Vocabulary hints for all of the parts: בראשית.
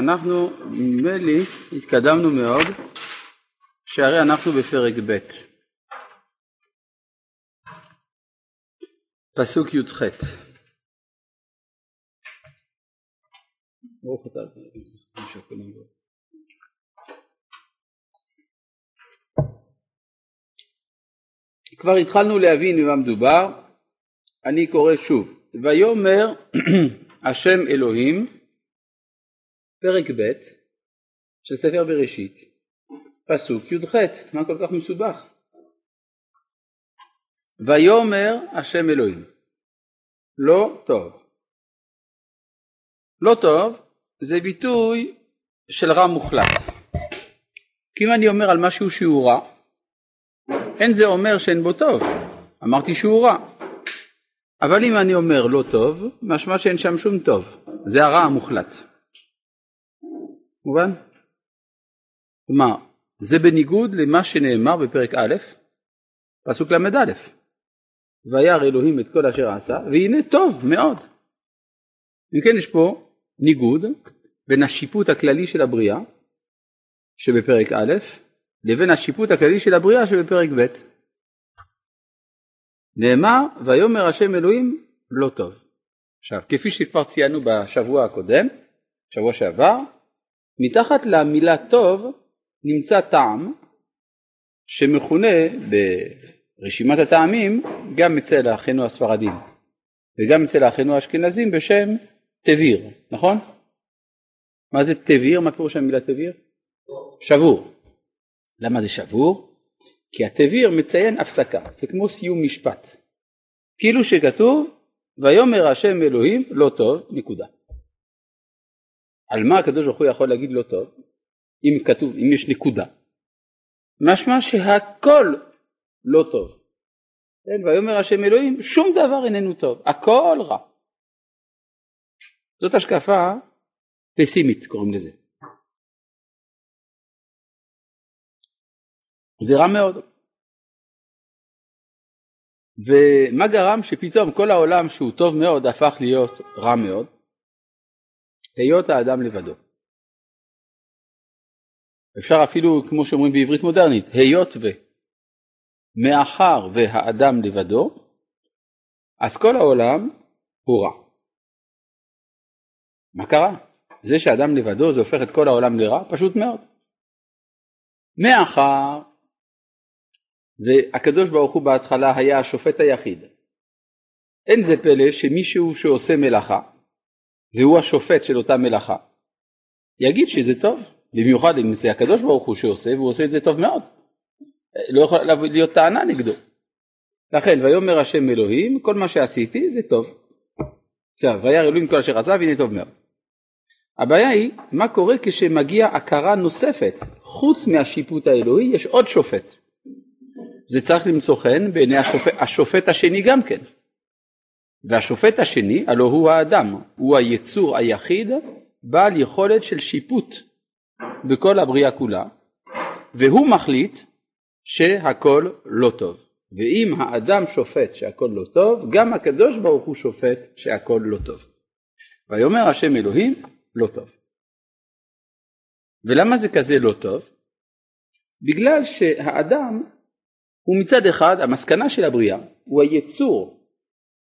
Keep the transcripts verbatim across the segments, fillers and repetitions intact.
אנחנו מלי התקדמנו מאוד, שהרי אנחנו בפרק ב' פסוק י"ח. ברוך אתה ה'. כבר התחלנו להבין במה מדובר, אני קורא שוב. ויאמר השם אלוהים, פרק ב' של ספר בראשית, פסוק י"ח. מה כל כך מסובך? ויאמר השם אלוהים. לא טוב. לא טוב זה ביטוי של רע מוחלט. כי אם אני אומר על משהו שהוא רע, אין זה אומר שאין בו טוב, אמרתי שהוא רע. אבל אם אני אומר לא טוב, משמע שאין שם שום טוב, זה הרע המוחלט. מובן? כלומר, זה בניגוד למה שנאמר בפרק א', פסוק למד א', וירא אלוהים את כל אשר עשה, והנה טוב מאוד. אם כן, יש פה ניגוד בין השיפוט הכללי של הבריאה, שבפרק א', לבין השיפוט הכללי של הבריאה שבפרק ב'. נאמר ויאמר השם אלוהים לא טוב. עכשיו, כפי שכבר ציינו בשבוע הקודם, שבוע שעבר, מתחת למילה טוב נמצא טעם, שמכונה ברשימת הטעמים גם אצל האחינו הספרדים וגם אצל האחינו האשכנזים בשם תביר, נכון? מה זה תביר? מה קורא שם מילה תביר? שבור. למה זה שבור? כי התביר מציין הפסקה, זה כמו סיום משפט. כאילו שכתוב, ויאמר השם אלוהים לא טוב, נקודה. על מה הקדוש ברוך הוא יכול להגיד לא טוב? אם כתוב, אם יש נקודה. משמע שהכל לא טוב. ויאמר השם אלוהים, שום דבר איננו טוב, הכל רע. זאת השקפה פסימית קוראים לזה. זה רע מאוד. ומה גרם שפתאום כל העולם שהוא טוב מאוד הפך להיות רע מאוד? היות האדם לבדו. אפשר אפילו כמו שאומרים בעברית מודרנית, היות ו. מאחר והאדם לבדו, אז כל העולם הוא רע. מה קרה? זה שהאדם לבדו זה הופך את כל העולם לרע? פשוט מאוד. מאחר והקדוש ברוך הוא בהתחלה היה השופט היחיד. אין זה פלא שמישהו שעושה מלאכה, והוא השופט של אותה מלאכה, יגיד שזה טוב, במיוחד אם זה הקדוש ברוך הוא שעושה, והוא עושה את זה טוב מאוד. לא יכול להיות טענה נגדו. לכן, ויאמר השם אלוהים, כל מה שעשיתי זה טוב. עכשיו, וירא אלוהים כל אשר עשה, והנה טוב מאוד. הבעיה היא, מה קורה כשמגיעה הכרה נוספת? חוץ מהשיפוט האלוהי, יש עוד שופט. זה צריך למצוא חן בעיני השופט, השופט השני גם כן. והשופט השני, הלא הוא האדם, הוא היצור היחיד, בעל יכולת של שיפוט בכל הבריאה כולה, והוא מחליט שהכל לא טוב. ואם האדם שופט שהכל לא טוב, גם הקדוש ברוך הוא שופט שהכל לא טוב. ויאמר השם אלוהים לא טוב. ולמה זה כזה לא טוב? בגלל שהאדם הוא מצד אחד, המסקנה של הבריאה, הוא היצור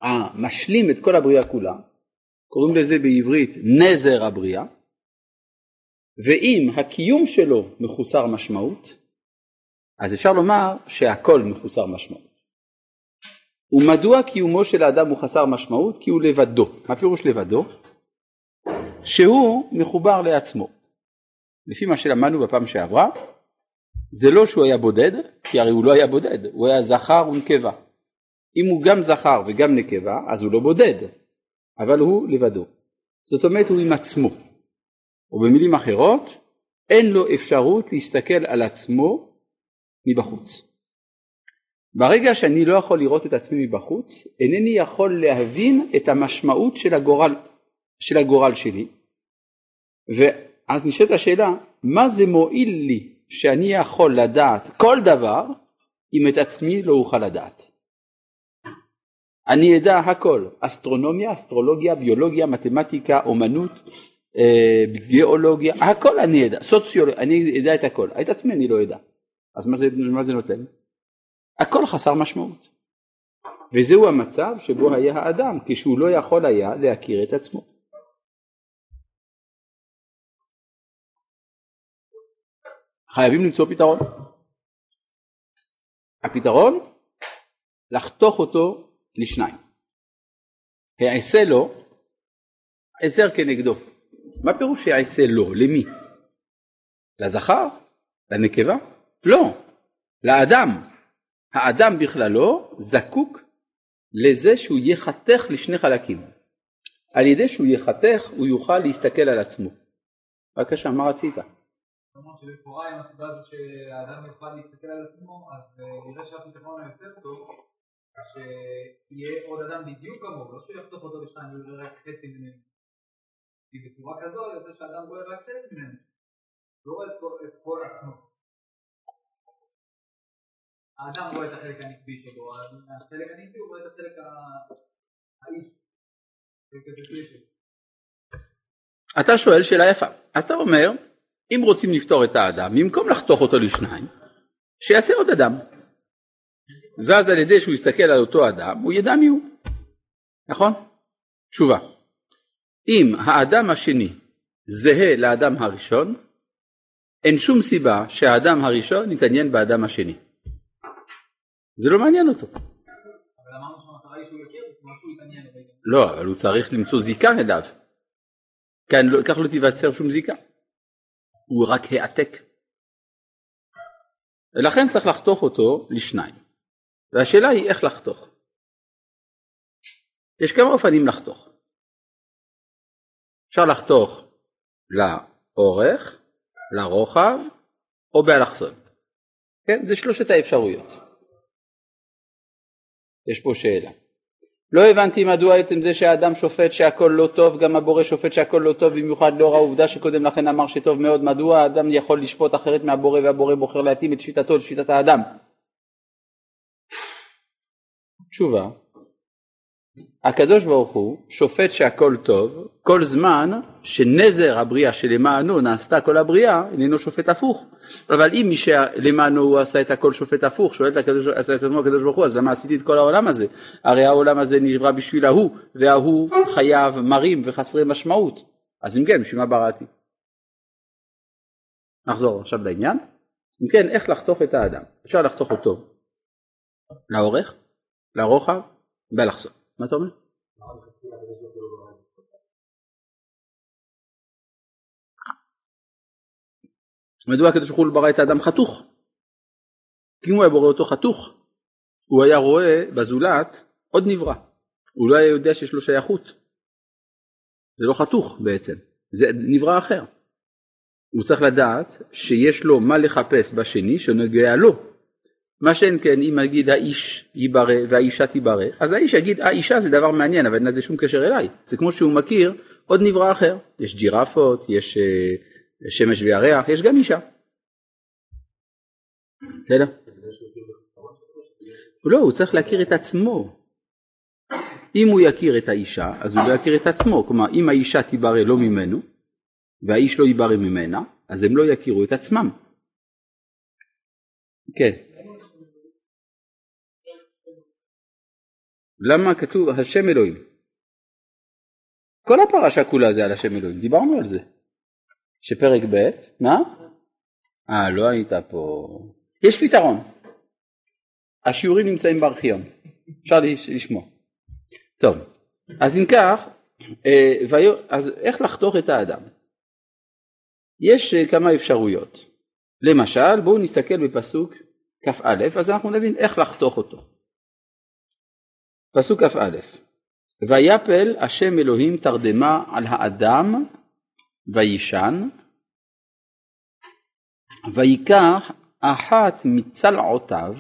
המשלים את כל הבריאה כולה, קוראים לזה בעברית נזר הבריאה, ואם הקיום שלו מחוסר משמעות, אז אפשר לומר שהכל מחוסר משמעות. ומדוע קיומו של האדם הוא חסר משמעות? כי הוא לבדו. מה פירוש לבדו? שהוא מחובר לעצמו. לפי מה שלמדנו בפעם שעברה, זה לא שהוא היה בודד, כי הרי הוא לא היה בודד, הוא היה זכר ונקבה. אם הוא גם זכר וגם נקבה, אז הוא לא בודד, אבל הוא לבדו. זאת אומרת, הוא עם עצמו. ובמילים אחרות, אין לו אפשרות להסתכל על עצמו מבחוץ. ברגע שאני לא יכול לראות את עצמי מבחוץ, אינני יכול להבין את המשמעות של הגורל, של הגורל שלי. ואז נשאלת השאלה, מה זה מועיל לי? שאני יכול לדעת כל דבר, אם את עצמי לא אוכל לדעת. אני אדע הכל, אסטרונומיה, אסטרולוגיה, ביולוגיה, מתמטיקה, אומנות, גיאולוגיה, הכל אני ידע, סוציולוגיה, אני ידע את הכל, את עצמי אני לא ידע. אז מה זה, מה זה נותן? הכל חסר משמעות. וזהו המצב שבו היה האדם, כשהוא לא יכול היה להכיר את עצמו. חייבים למצוא פתרון. הפתרון, לחתוך אותו לשניים. העשה לו, עזר כנגדו. מה פירוש שיעשה לו? למי? לזכר? לנקבה? לא. לאדם. האדם בכללו זקוק לזה שהוא יחתך לשני חלקים. על ידי שהוא יחתך הוא יוכל להסתכל על עצמו. בבקשה, מה רצית? כלומר שבפורה עם הסבא הזה שהאדם יוכל להסתכל על עצמו, אז נראה שהפתרון היותר טוב, שיהיה עוד אדם בדיוק כמובן, לא שהוא יחתוך אותו לשניים, הוא יראה רק חצי ממנו. כי בצורה כזו יוצא שאדם רואה רק חצי ממנו, לא רואה את כל עצמו. האדם רואה את החלק הנקבי שלו, החלק הנקבי הוא רואה את החלק האיש, כזה. אתה שואל שאלה יפה, אתה אומר, אם רוצים לפתור את האדם, במקום לחתוך אותו לשניים, שיעשה עוד אדם. ואז על ידי שהוא יסתכל על אותו אדם, הוא ידע מי הוא. נכון? תשובה. אם האדם השני זהה לאדם הראשון, אין שום סיבה שהאדם הראשון יתעניין באדם השני. זה לא מעניין אותו. אבל אמרנו שהמטרה היא שהוא יכיר, הוא משהו יתעניין. לא, אבל הוא צריך למצוא זיקה אליו. כאן, כך לא תיווצר שום זיקה. הוא רק העתק. ולכן צריך לחתוך אותו לשניים. והשאלה היא איך לחתוך. יש כמה אופנים לחתוך. אפשר לחתוך לאורך, לרוחב, או באלכסון. כן? זה שלושת האפשרויות. יש פה שאלה. לא הבנתי מדוע עצם זה שהאדם שופט שהכל לא טוב, גם הבורא שופט שהכל לא טוב, במיוחד לאור העובדה שקודם לכן אמר שטוב מאוד, מדוע האדם יכול לשפוט אחרת מהבורא, והבורא בוחר להתאים את שפיטתו לשפיטת האדם. תשובה, הקדוש ברוך הוא שופט שהכל טוב, כל זמן שנזר הבריאה שלמענו נעשתה כל הבריאה, איננו שופט הפוך. אבל אם מי שלמענו הוא עשה את הכל שופט הפוך, שואל את הקדוש, את עצמו, הקדוש ברוך הוא, אז למה עשיתי את כל העולם הזה? הרי העולם הזה נברא בשביל ההוא, וההוא חייב מרים וחסרי משמעות. אז אם כן, בשביל מה בראתי? נחזור עכשיו לעניין. אם כן, איך לחתוך את האדם? אפשר לחתוך אותו לאורך, לרוחב, באלכסון. מה אתה אומר? מדוע הקדוש ברוך הוא ברא את האדם חתוך? כי אם הוא היה בורא אותו חתוך, הוא היה רואה בזולת עוד נברא. הוא לא היה יודע שיש לו שייכות. זה לא חתוך בעצם, זה נברא אחר. הוא צריך לדעת שיש לו מה לחפש בשני שנוגע לו. מה שאין כן, אם נגיד האיש ייברא והאישה תיברא, אז האיש יגיד, האישה זה דבר מעניין, אבל אין לזה שום קשר אליי. זה כמו שהוא מכיר עוד נברא אחר. יש ג'ירפות, יש שמש וירח, יש גם אישה. בסדר? לא, הוא צריך להכיר את עצמו. אם הוא יכיר את האישה, אז הוא לא יכיר את עצמו. כלומר, אם האישה תיברא לא ממנו, והאיש לא ייברא ממנה, אז הם לא יכירו את עצמם. כן. למה כתוב השם אלוהים? כל הפרשה כולה זה על השם אלוהים, דיברנו על זה. שפרק ב', מה? אה, לא היית פה. יש פתרון. השיעורים נמצאים בארכיון. אפשר לשמוע. טוב, אז אם כך, אז איך לחתוך את האדם? יש כמה אפשרויות. למשל, בואו נסתכל בפסוק כף א', אז אנחנו נבין איך לחתוך אותו. פסוק כף א', ויפל השם אלוהים תרדמה על האדם וישן, ויקח אחת מצלעותיו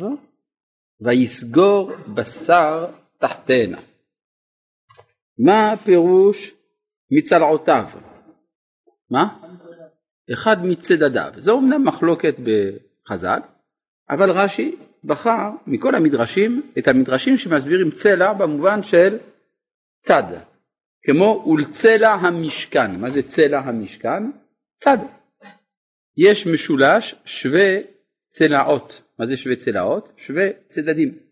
ויסגור בשר תחתנה. מה פירוש מצלעותיו? מה? אחד מצדדיו. זו אמנם מחלוקת בחז"ל, אבל רש"י בחר מכל המדרשים את המדרשים שמסבירים צלע במובן של צד. כמו ולצלע המשכן. מה זה צלע המשכן? צד. יש משולש שווה צלעות. מה זה שווה צלעות? שווה צדדים.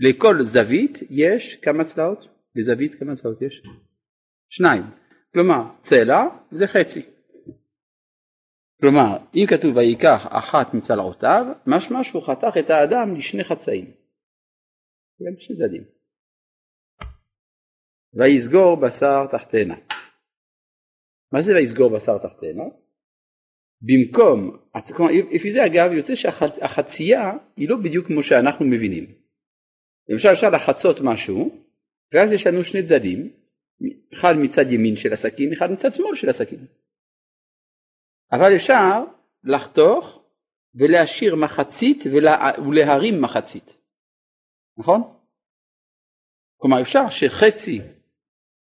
לכל זווית יש כמה צלעות? לזווית כמה צלעות יש? שניים. כלומר צלע זה חצי. כלומר אם כתוב ויקח אחת מצלעותיו, משמע שהוא חתך את האדם לשני חצאים. לשני צדדים. ויסגור בשר תחתינה. מה זה ויסגור בשר תחתינה? במקום, לפי זה אגב יוצא שהחצייה היא לא בדיוק כמו שאנחנו מבינים. למשל אפשר לחצות משהו, ואז יש לנו שני צדדים, אחד מצד ימין של הסכין, אחד מצד שמאל של הסכין. אבל אפשר לחתוך ולהשאיר מחצית ולה, ולהרים מחצית. נכון? כלומר אפשר שחצי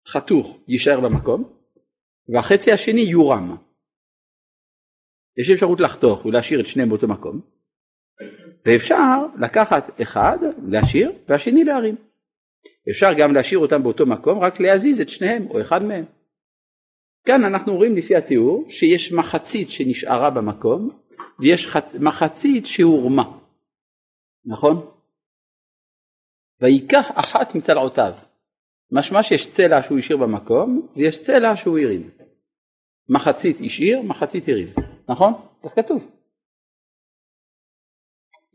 חתוך יישאר במקום, והחצי השני יורם. יש אפשרות לחתוך ולהשאיר את שניהם באותו מקום, ואפשר לקחת אחד להשאיר והשני להרים. אפשר גם להשאיר אותם באותו מקום, רק להזיז את שניהם או אחד מהם. כאן אנחנו רואים לפי התיאור שיש מחצית שנשארה במקום, ויש מחצית שהורמה. נכון? ויקח אחת מצלעותיו. משמע שיש צלע שהוא השאיר במקום, ויש צלע שהוא הרים. מחצית השאיר, מחצית הרים. נכון? כך כתוב.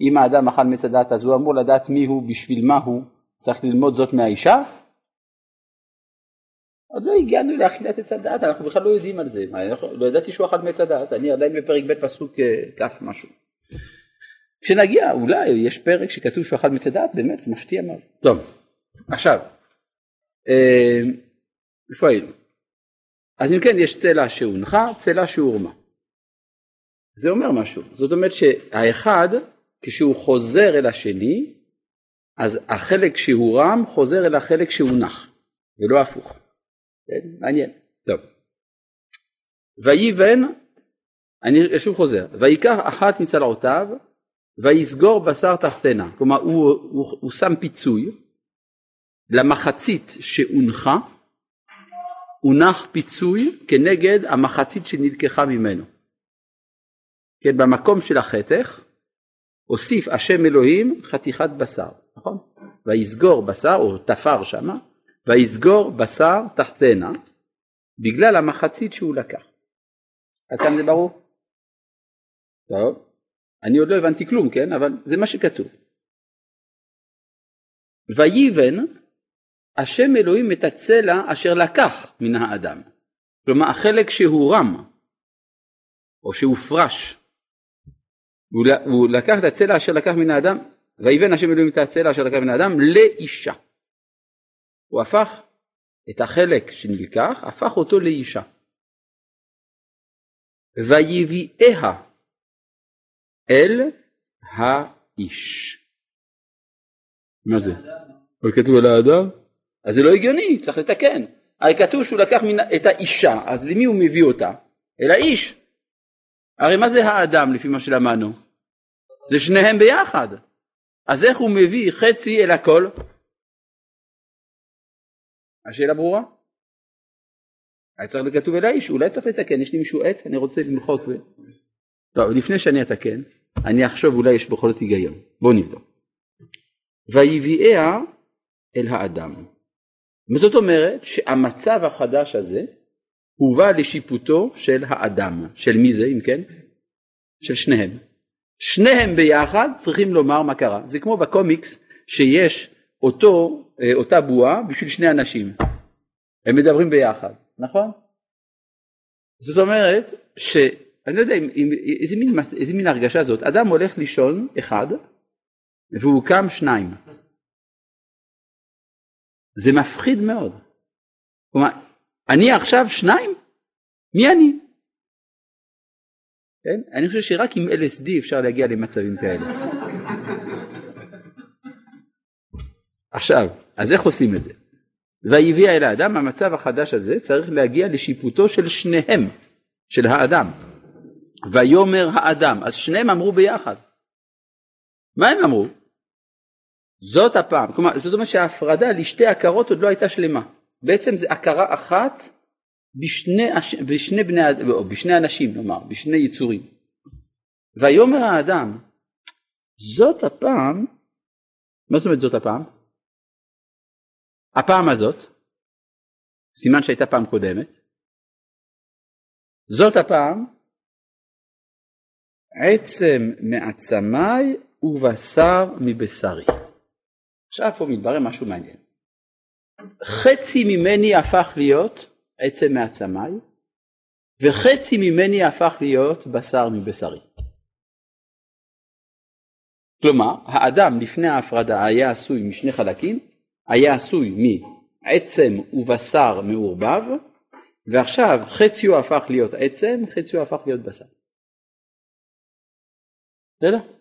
אם האדם אכל מצד דעת, אז הוא אמור לדעת מי הוא, בשביל מה הוא, צריך ללמוד זאת מהאישה? עוד לא הגענו לאכילת עץ הדעת, אנחנו בכלל לא יודעים על זה. לא ידעתי שהוא אכל מעץ הדעת, אני עדיין בפרק ב' פסוק כ' משהו. כשנגיע, אולי יש פרק שכתוב שהוא אכל מעץ הדעת, באמת זה מפתיע מאוד. טוב, עכשיו, איפה היינו? אז אם כן, יש צלע שהונחה, צלע שהורמה. זה אומר משהו, זאת אומרת שהאחד, כשהוא חוזר אל השני, אז החלק שהורם חוזר אל החלק שהונח, ולא הפוך. כן? מעניין. טוב. ויבן, אני שוב חוזר, ויקח אחת מצלעותיו, ויסגור בשר תחתינה. כלומר, הוא, הוא, הוא שם פיצוי למחצית שהונחה, הונח פיצוי כנגד המחצית שנלקחה ממנו. כן, במקום של החתך, הוסיף השם אלוהים חתיכת בשר. נכון? ויסגור בשר, או תפר שמה, ויסגור בשר תחתינה, בגלל המחצית שהוא לקח. עד כאן זה ברור? טוב. אני עוד לא הבנתי כלום, כן? אבל זה מה שכתוב. ויבן, השם אלוהים את הצלע אשר לקח מן האדם. כלומר, החלק שהוא רם, או שהוא פרש, הוא לקח את הצלע אשר לקח מן האדם, ויבן השם אלוהים את הצלע אשר לקח מן האדם לאישה. הוא הפך את החלק שנלקח, הפך אותו לאישה. ויביאיה אל האיש. מה זה? הוא כתוב על האדם? אז זה לא הגיוני, צריך לתקן. כתוב שהוא לקח את האישה, אז למי הוא מביא אותה? אל האיש. הרי מה זה האדם לפי מה שלמדנו? זה שניהם ביחד. אז איך הוא מביא חצי אל הכל? השאלה ברורה? אני צריך לכתוב אל האיש, אולי צריך לתקן, יש לי מישהו עת, אני רוצה למחוק. לא, לפני שאני אתקן, אני אחשוב אולי יש בכל זאת היגיון. בואו נבדוק. ויביאיה אל האדם. זאת אומרת שהמצב החדש הזה, הובא לשיפוטו של האדם. של מי זה, אם כן? של שניהם. שניהם ביחד צריכים לומר מה קרה. זה כמו בקומיקס שיש אותו, אותה בועה בשביל שני אנשים. הם מדברים ביחד, נכון? זאת אומרת ש... אני לא יודע אם, אם, איזה, מין, איזה מין הרגשה זאת. אדם הולך לישון אחד, והוא קם שניים. זה מפחיד מאוד. כלומר, אני עכשיו שניים? מי אני? כן? אני חושב שרק עם אל אס די אפשר להגיע למצבים כאלה. עכשיו, אז איך עושים את זה? והביאה אל האדם, המצב החדש הזה צריך להגיע לשיפוטו של שניהם, של האדם. ויומר האדם, אז שניהם אמרו ביחד. מה הם אמרו? זאת הפעם, כלומר, זאת אומרת שההפרדה לשתי הכרות עוד לא הייתה שלמה. בעצם זה הכרה אחת בשני, בשני, בני, בשני אנשים, נאמר, בשני יצורים. ויאמר האדם, זאת הפעם, מה זאת אומרת זאת הפעם? הפעם הזאת, סימן שהייתה פעם קודמת, זאת הפעם, עצם מעצמי ובשר מבשרי. עכשיו פה מתברר משהו מעניין. חצי ממני הפך להיות עצם מעצמי, וחצי ממני הפך להיות בשר מבשרי. כלומר, האדם לפני ההפרדה היה עשוי משני חלקים, היה עשוי מעצם ובשר מעורבב, ועכשיו חציו הפך להיות עצם, חציו הפך להיות בשר. בסדר?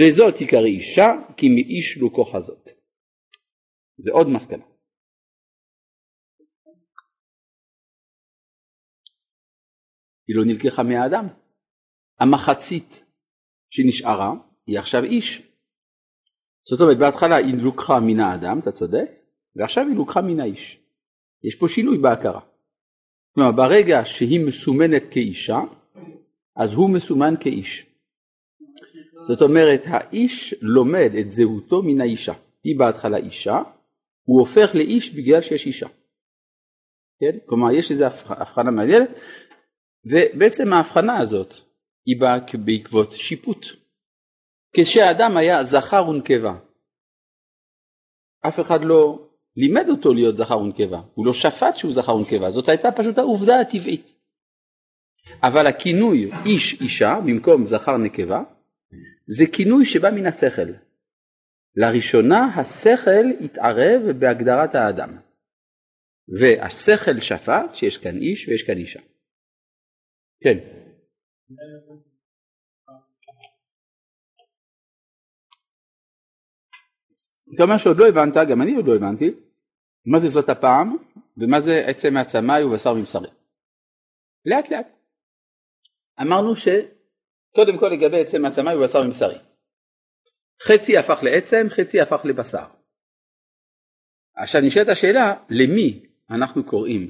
לזאת עיקרי אישה, כי מאיש לו כוח הזאת. זה עוד מסקנה. היא לא נלקחה מהאדם. המחצית שנשארה היא עכשיו איש. זאת אומרת, בהתחלה היא לוקחה מן האדם, אתה צודק, ועכשיו היא לוקחה מן האיש. יש פה שינוי בהכרה. כלומר, ברגע שהיא מסומנת כאישה, אז הוא מסומן כאיש. זאת אומרת, האיש לומד את זהותו מן האישה. היא בהתחלה אישה, הוא הופך לאיש בגלל שיש אישה. כן? כלומר, יש איזו הבחנה מעניינת, ובעצם ההבחנה הזאת היא באה בעקבות שיפוט. כשהאדם היה זכר ונקבה, אף אחד לא לימד אותו להיות זכר ונקבה, הוא לא שפט שהוא זכר ונקבה, זאת הייתה פשוט העובדה הטבעית. אבל הכינוי איש אישה במקום זכר נקבה, זה כינוי שבא מן השכל. לראשונה השכל התערב בהגדרת האדם. והשכל שפט שיש כאן איש ויש כאן אישה. כן. זאת אומרת שעוד לא הבנת, גם אני עוד לא הבנתי, מה זה זאת הפעם ומה זה עצם מעצמי ובשר מבשרי. לאט לאט. אמרנו ש... קודם כל לגבי עצם מעצמי ובשר מבשרי. חצי הפך לעצם, חצי הפך לבשר. עכשיו נשאלת השאלה, למי אנחנו קוראים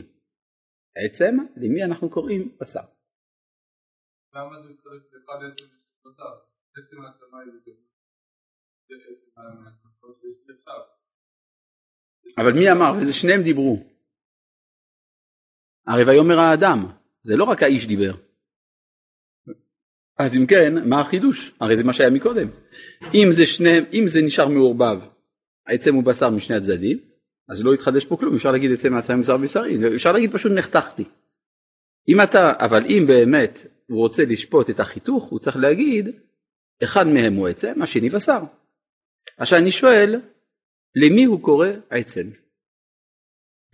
עצם, למי אנחנו קוראים בשר. למה זה מתחלק אחד עצם ובשר? עצם מעצמי ובשר. אבל מי אמר? וזה שניהם דיברו. הרי ויאמר האדם, זה לא רק האיש דיבר. אז אם כן, מה החידוש? הרי זה מה שהיה מקודם. אם זה, שני, אם זה נשאר מעורבב, העצם הוא בשר משני הצדדים, אז לא יתחדש פה כלום. אפשר להגיד עצם מעצמי ובשר מבשרי. אפשר להגיד פשוט נחתכתי. אם אתה, אבל אם באמת הוא רוצה לשפוט את החיתוך, הוא צריך להגיד, אחד מהם הוא עצם, השני בשר. עכשיו אני שואל, למי הוא קורא עצם?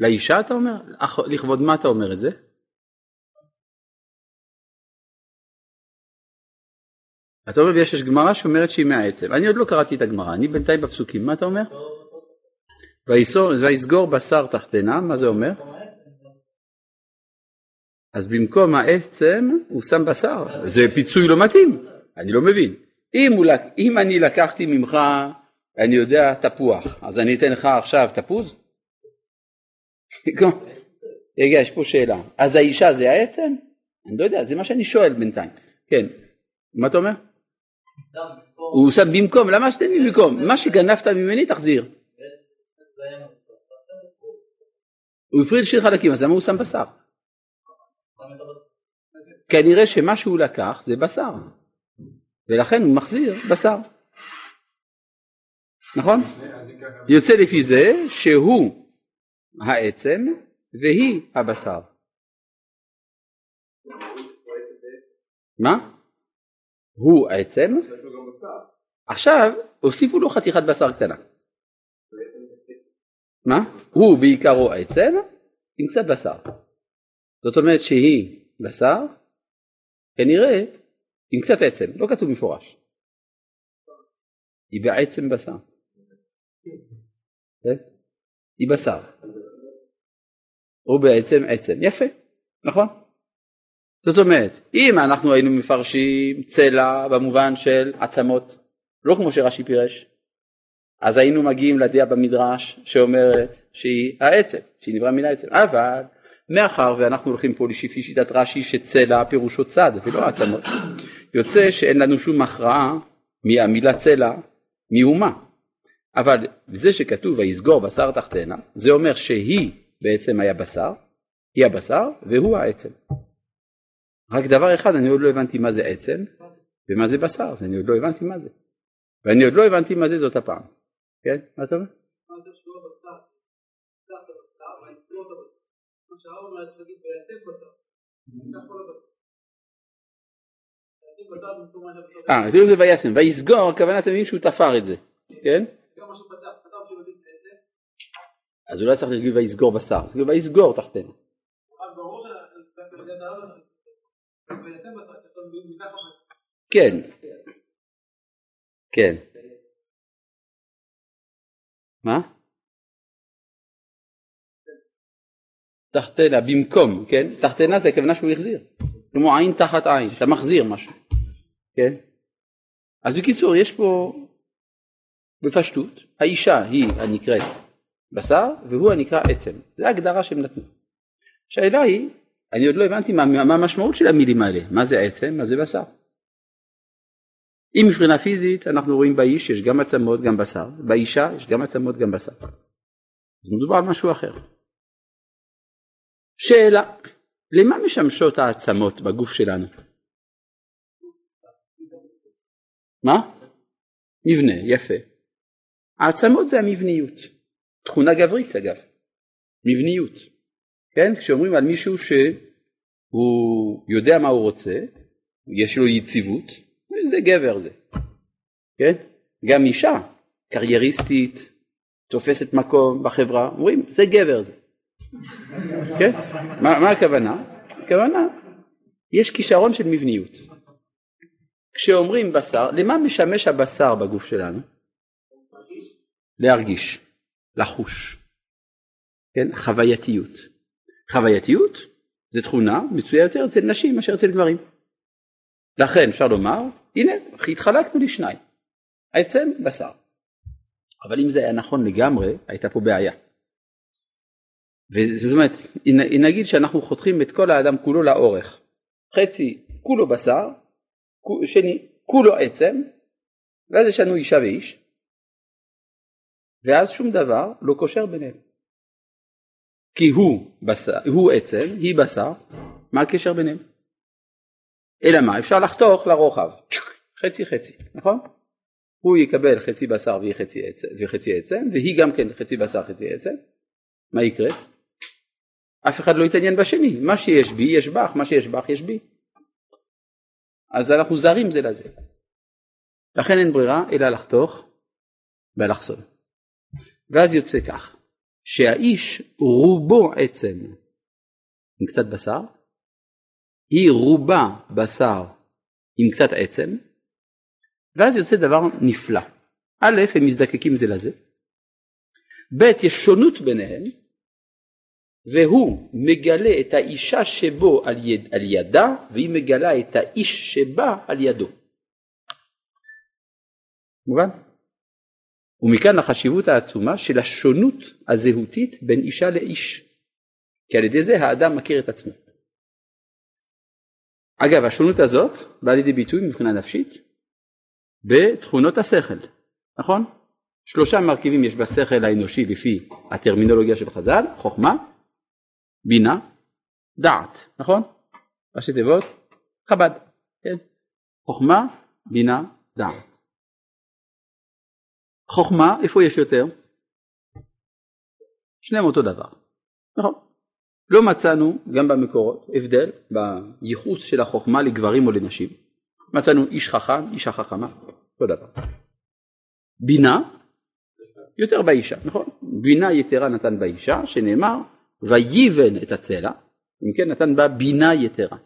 לאישה אתה אומר? לכבוד מה אתה אומר את זה? אתה אומר, יש גמרא שאומרת שהיא מהעצם. אני עוד לא קראתי את הגמרא, אני בינתיים בפסוקים. מה אתה אומר? ויסגור בשר תחתנה, מה זה אומר? אז במקום העצם הוא שם בשר. זה פיצוי לא מתאים, אני לא מבין. אם אני לקחתי ממך, אני יודע, תפוח, אז אני אתן לך עכשיו תפוז? רגע, יש פה שאלה. אז האישה זה העצם? אני לא יודע, זה מה שאני שואל בינתיים. כן, מה אתה אומר? הוא שם במקום, למה שאתם במקום? מה שגנבת ממני תחזיר. הוא הפריד שני חלקים, אז למה הוא שם בשר? כנראה שמה שהוא לקח זה בשר, ולכן הוא מחזיר בשר. נכון? יוצא לפי זה שהוא העצם והיא הבשר. מה? הוא עצם. עכשיו הוסיפו לו חתיכת בשר קטנה. מה? הוא בעיקרו עצם עם קצת בשר. זאת אומרת שהיא בשר, כנראה עם קצת עצם, לא כתוב מפורש. היא בעצם בשר. היא בשר. או בעצם עצם. יפה, נכון? זאת אומרת, אם אנחנו היינו מפרשים צלע במובן של עצמות, לא כמו שרש"י פירש, אז היינו מגיעים לדעה במדרש שאומרת שהיא העצב, שהיא נברא מן העצב. אבל מאחר ואנחנו הולכים פה לפי שיטת רש"י שצלע פירושו צד ולא עצמות, יוצא שאין לנו שום הכרעה מהמילה צלע מאומה. אבל זה שכתוב ויסגור בשר תחתינה, זה אומר שהיא בעצם היה בשר, היא הבשר והוא העצם. רק דבר אחד אני עוד לא הבנתי מה זה עצם ומה זה בשר, אז אני עוד לא הבנתי מה זה. ואני עוד לא הבנתי מה זה זאת הפעם. כן? מה אתה אומר? מה זה שהוא הבשר? קצת הבשר, מה יסגור את הבשר? מה שהאור אומרת להגיד ויעשה בשר. נמצא כל הבשר. יעשה בשר במקום הנבשר. אה, תראו זה ויעשה. ויסגור, הכוונה אתם מבינים שהוא תפר את זה. כן? גם משהו פתח, פתח שהוא יודעים את זה. אז אולי צריך להגיד ויסגור בשר. זה כאילו ויסגור תחתינו. אבל ברור שאתה יודע את האור הזה. ויעשה בשר, אתה מבין מתח הבשר. כן. כן. מה? תחתנה במקום, כן? תחתנה זה הכוונה שהוא יחזיר. כמו עין תחת עין, אתה מחזיר משהו. כן? אז בקיצור, יש פה בפשטות, האישה היא הנקראת בשר, והוא הנקרא עצם. זה ההגדרה שהם נתנו. השאלה היא, אני עוד לא הבנתי מה, מה המשמעות של המילים האלה. מה זה עצם, מה זה בשר? אם מבחינה פיזית אנחנו רואים באיש יש גם עצמות גם בשר, באישה יש גם עצמות גם בשר. אז מדובר על משהו אחר. שאלה, למה משמשות העצמות בגוף שלנו? מה? מבנה, יפה. העצמות זה המבניות. תכונה גברית אגב. מבניות. כן? כשאומרים על מישהו שהוא יודע מה הוא רוצה, יש לו יציבות, זה גבר זה, כן? גם אישה קרייריסטית תופסת מקום בחברה, אומרים זה גבר זה, כן? מה, מה הכוונה? הכוונה, יש כישרון של מבניות. כשאומרים בשר, למה משמש הבשר בגוף שלנו? להרגיש, לחוש, כן? חווייתיות. חווייתיות זה תכונה מצויה יותר אצל נשים מאשר אצל גברים. לכן אפשר לומר, הנה, התחלקנו לשניים, העצם בשר. אבל אם זה היה נכון לגמרי, הייתה פה בעיה. וזאת אומרת, אם נגיד שאנחנו חותכים את כל האדם כולו לאורך, חצי כולו בשר, שני כולו עצם, ואז יש לנו אישה ואיש, ואז שום דבר לא קושר ביניהם. כי הוא, בשר, הוא עצם, היא בשר, מה הקשר ביניהם? אלא מה? אפשר לחתוך לרוחב, חצי חצי, נכון? הוא יקבל חצי בשר והיא חצי עצם, וחצי עצם, והיא גם כן חצי בשר חצי עצם. מה יקרה? אף אחד לא יתעניין בשני, מה שיש בי יש בך, מה שיש בך יש בי. אז אנחנו זרים זה לזה. לכן אין ברירה אלא לחתוך באלכסון. ואז יוצא כך, שהאיש רובו עצם, עם קצת בשר, היא רובה בשר עם קצת עצם, ואז יוצא דבר נפלא. א', הם מזדקקים זה לזה, ב', יש שונות ביניהם, והוא מגלה את האישה שבו על, יד, על ידה, והיא מגלה את האיש שבה על ידו. מובן? ומכאן החשיבות העצומה של השונות הזהותית בין אישה לאיש, כי על ידי זה האדם מכיר את עצמו. אגב, השונות הזאת באה לידי ביטוי מבחינה נפשית בתכונות השכל, נכון? שלושה מרכיבים יש בשכל האנושי לפי הטרמינולוגיה של חז"ל, חוכמה, בינה, דעת, נכון? ראשי תיבות, חב"ד, כן? חוכמה, בינה, דעת. חוכמה, איפה יש יותר? שניהם אותו דבר, נכון? לא מצאנו, גם במקורות, הבדל בייחוס של החוכמה לגברים או לנשים. מצאנו איש חכם, אישה חכמה, לא דבר. בינה, יותר באישה, נכון? בינה יתרה נתן באישה, שנאמר, ויבן את הצלע, אם כן נתן בה בינה יתרה.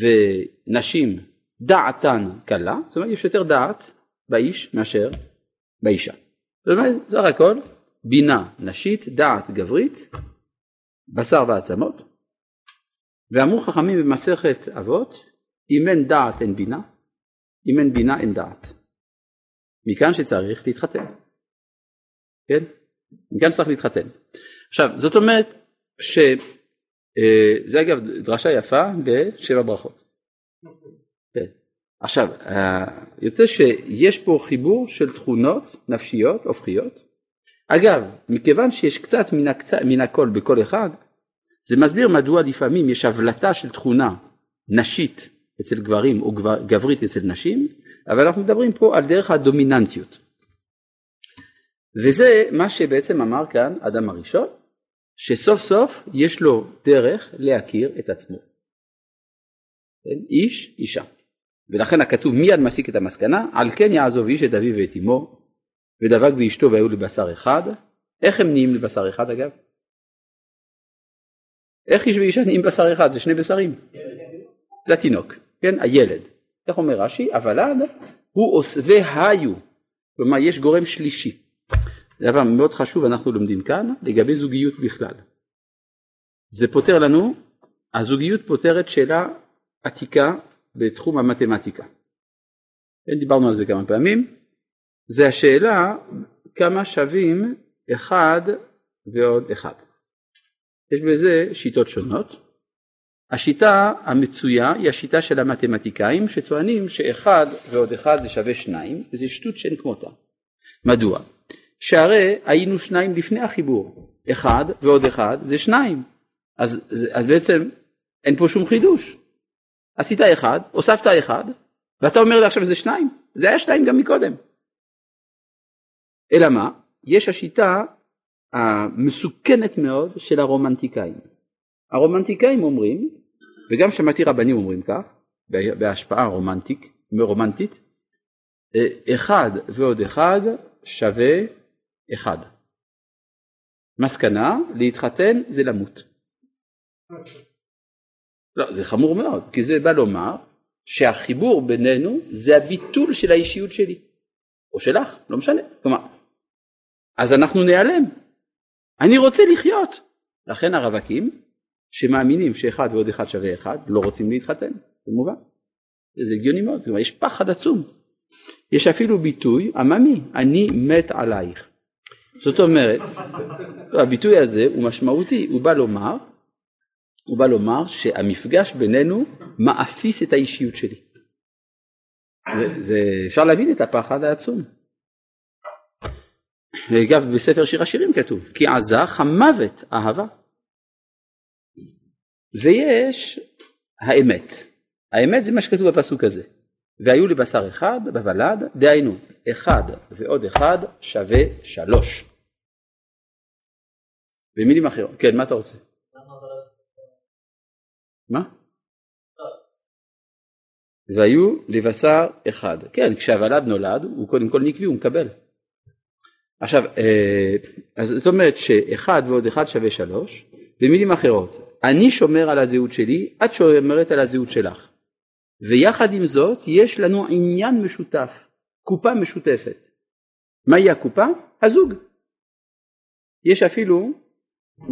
ונשים דעתן קלה, זאת אומרת, יש יותר דעת באיש מאשר באישה. זאת אומרת, זה הכל, בינה נשית, דעת גברית, בשר ועצמות. ואמרו חכמים במסכת אבות, אם אין דעת אין בינה, אם אין בינה אין דעת. מכאן שצריך להתחתן. כן? מכאן שצריך להתחתן. עכשיו, זאת אומרת ש... זה אגב דרשה יפה לשבע ברכות. כן. עכשיו, יוצא שיש פה חיבור של תכונות נפשיות, הופכיות. אגב, מכיוון שיש קצת מן, הקצ... מן הכל בכל אחד, זה מסביר מדוע לפעמים יש הבלטה של תכונה נשית אצל גברים או גברית אצל נשים, אבל אנחנו מדברים פה על דרך הדומיננטיות. וזה מה שבעצם אמר כאן אדם הראשון, שסוף סוף יש לו דרך להכיר את עצמו. איש, אישה. ולכן הכתוב מיד מסיק את המסקנה, על כן יעזוב איש את אביו ואת אמו, ודבק באשתו והיו לבשר אחד. איך הם נהיים לבשר אחד אגב? איך איש ואישה נהיים בשר אחד? זה שני בשרים. זה התינוק, כן? הילד. איך אומר רש"י? הוולד הוא עושבי היו. כלומר, יש גורם שלישי. זה דבר מאוד חשוב, אנחנו לומדים כאן, לגבי זוגיות בכלל. זה פותר לנו, הזוגיות פותרת שאלה עתיקה בתחום המתמטיקה. דיברנו על זה כמה פעמים. זה השאלה, כמה שווים אחד ועוד אחד. יש בזה שיטות שונות. השיטה המצויה היא השיטה של המתמטיקאים שטוענים שאחד ועוד אחד זה שווה שניים, וזה שטות שאין כמותה. מדוע? שהרי היינו שניים לפני החיבור. אחד ועוד אחד זה שניים. אז, זה, אז בעצם אין פה שום חידוש. עשית אחד, הוספת אחד, ואתה אומר לי עכשיו זה שניים. זה היה שניים גם מקודם. אלא מה? יש השיטה המסוכנת מאוד של הרומנטיקאים. הרומנטיקאים אומרים, וגם שמעתי רבנים אומרים כך, בהשפעה רומנטיק, רומנטית, אחד ועוד אחד שווה אחד. מסקנה, להתחתן זה למות. לא, זה חמור מאוד, כי זה בא לומר שהחיבור בינינו זה הביטול של האישיות שלי. או שלך, לא משנה. כלומר, אז אנחנו נעלם. אני רוצה לחיות. לכן הרווקים שמאמינים שאחד ועוד אחד שווה אחד, לא רוצים להתחתן, במובן. זה הגיוני מאוד, כלומר, יש פחד עצום. יש אפילו ביטוי עממי, אני מת עלייך. זאת אומרת, הביטוי הזה הוא משמעותי, הוא בא לומר, הוא בא לומר שהמפגש בינינו מאפיס את האישיות שלי. זה, זה אפשר להבין את הפחד העצום. אגב, בספר שיר השירים כתוב, כי עזך המוות אהבה. ויש האמת. האמת זה מה שכתוב בפסוק הזה. והיו לבשר אחד בוולד, דהיינו, אחד ועוד אחד שווה שלוש. במילים אחרות, כן, מה אתה רוצה? מה? והיו לבשר אחד. כן, כשהוולד נולד, הוא קודם כל נקבי, הוא מקבל. עכשיו, אז זאת אומרת שאחד ועוד אחד שווה שלוש, במילים אחרות, אני שומר על הזהות שלי, את שומרת על הזהות שלך. ויחד עם זאת יש לנו עניין משותף, קופה משותפת. מהי הקופה? הזוג. יש אפילו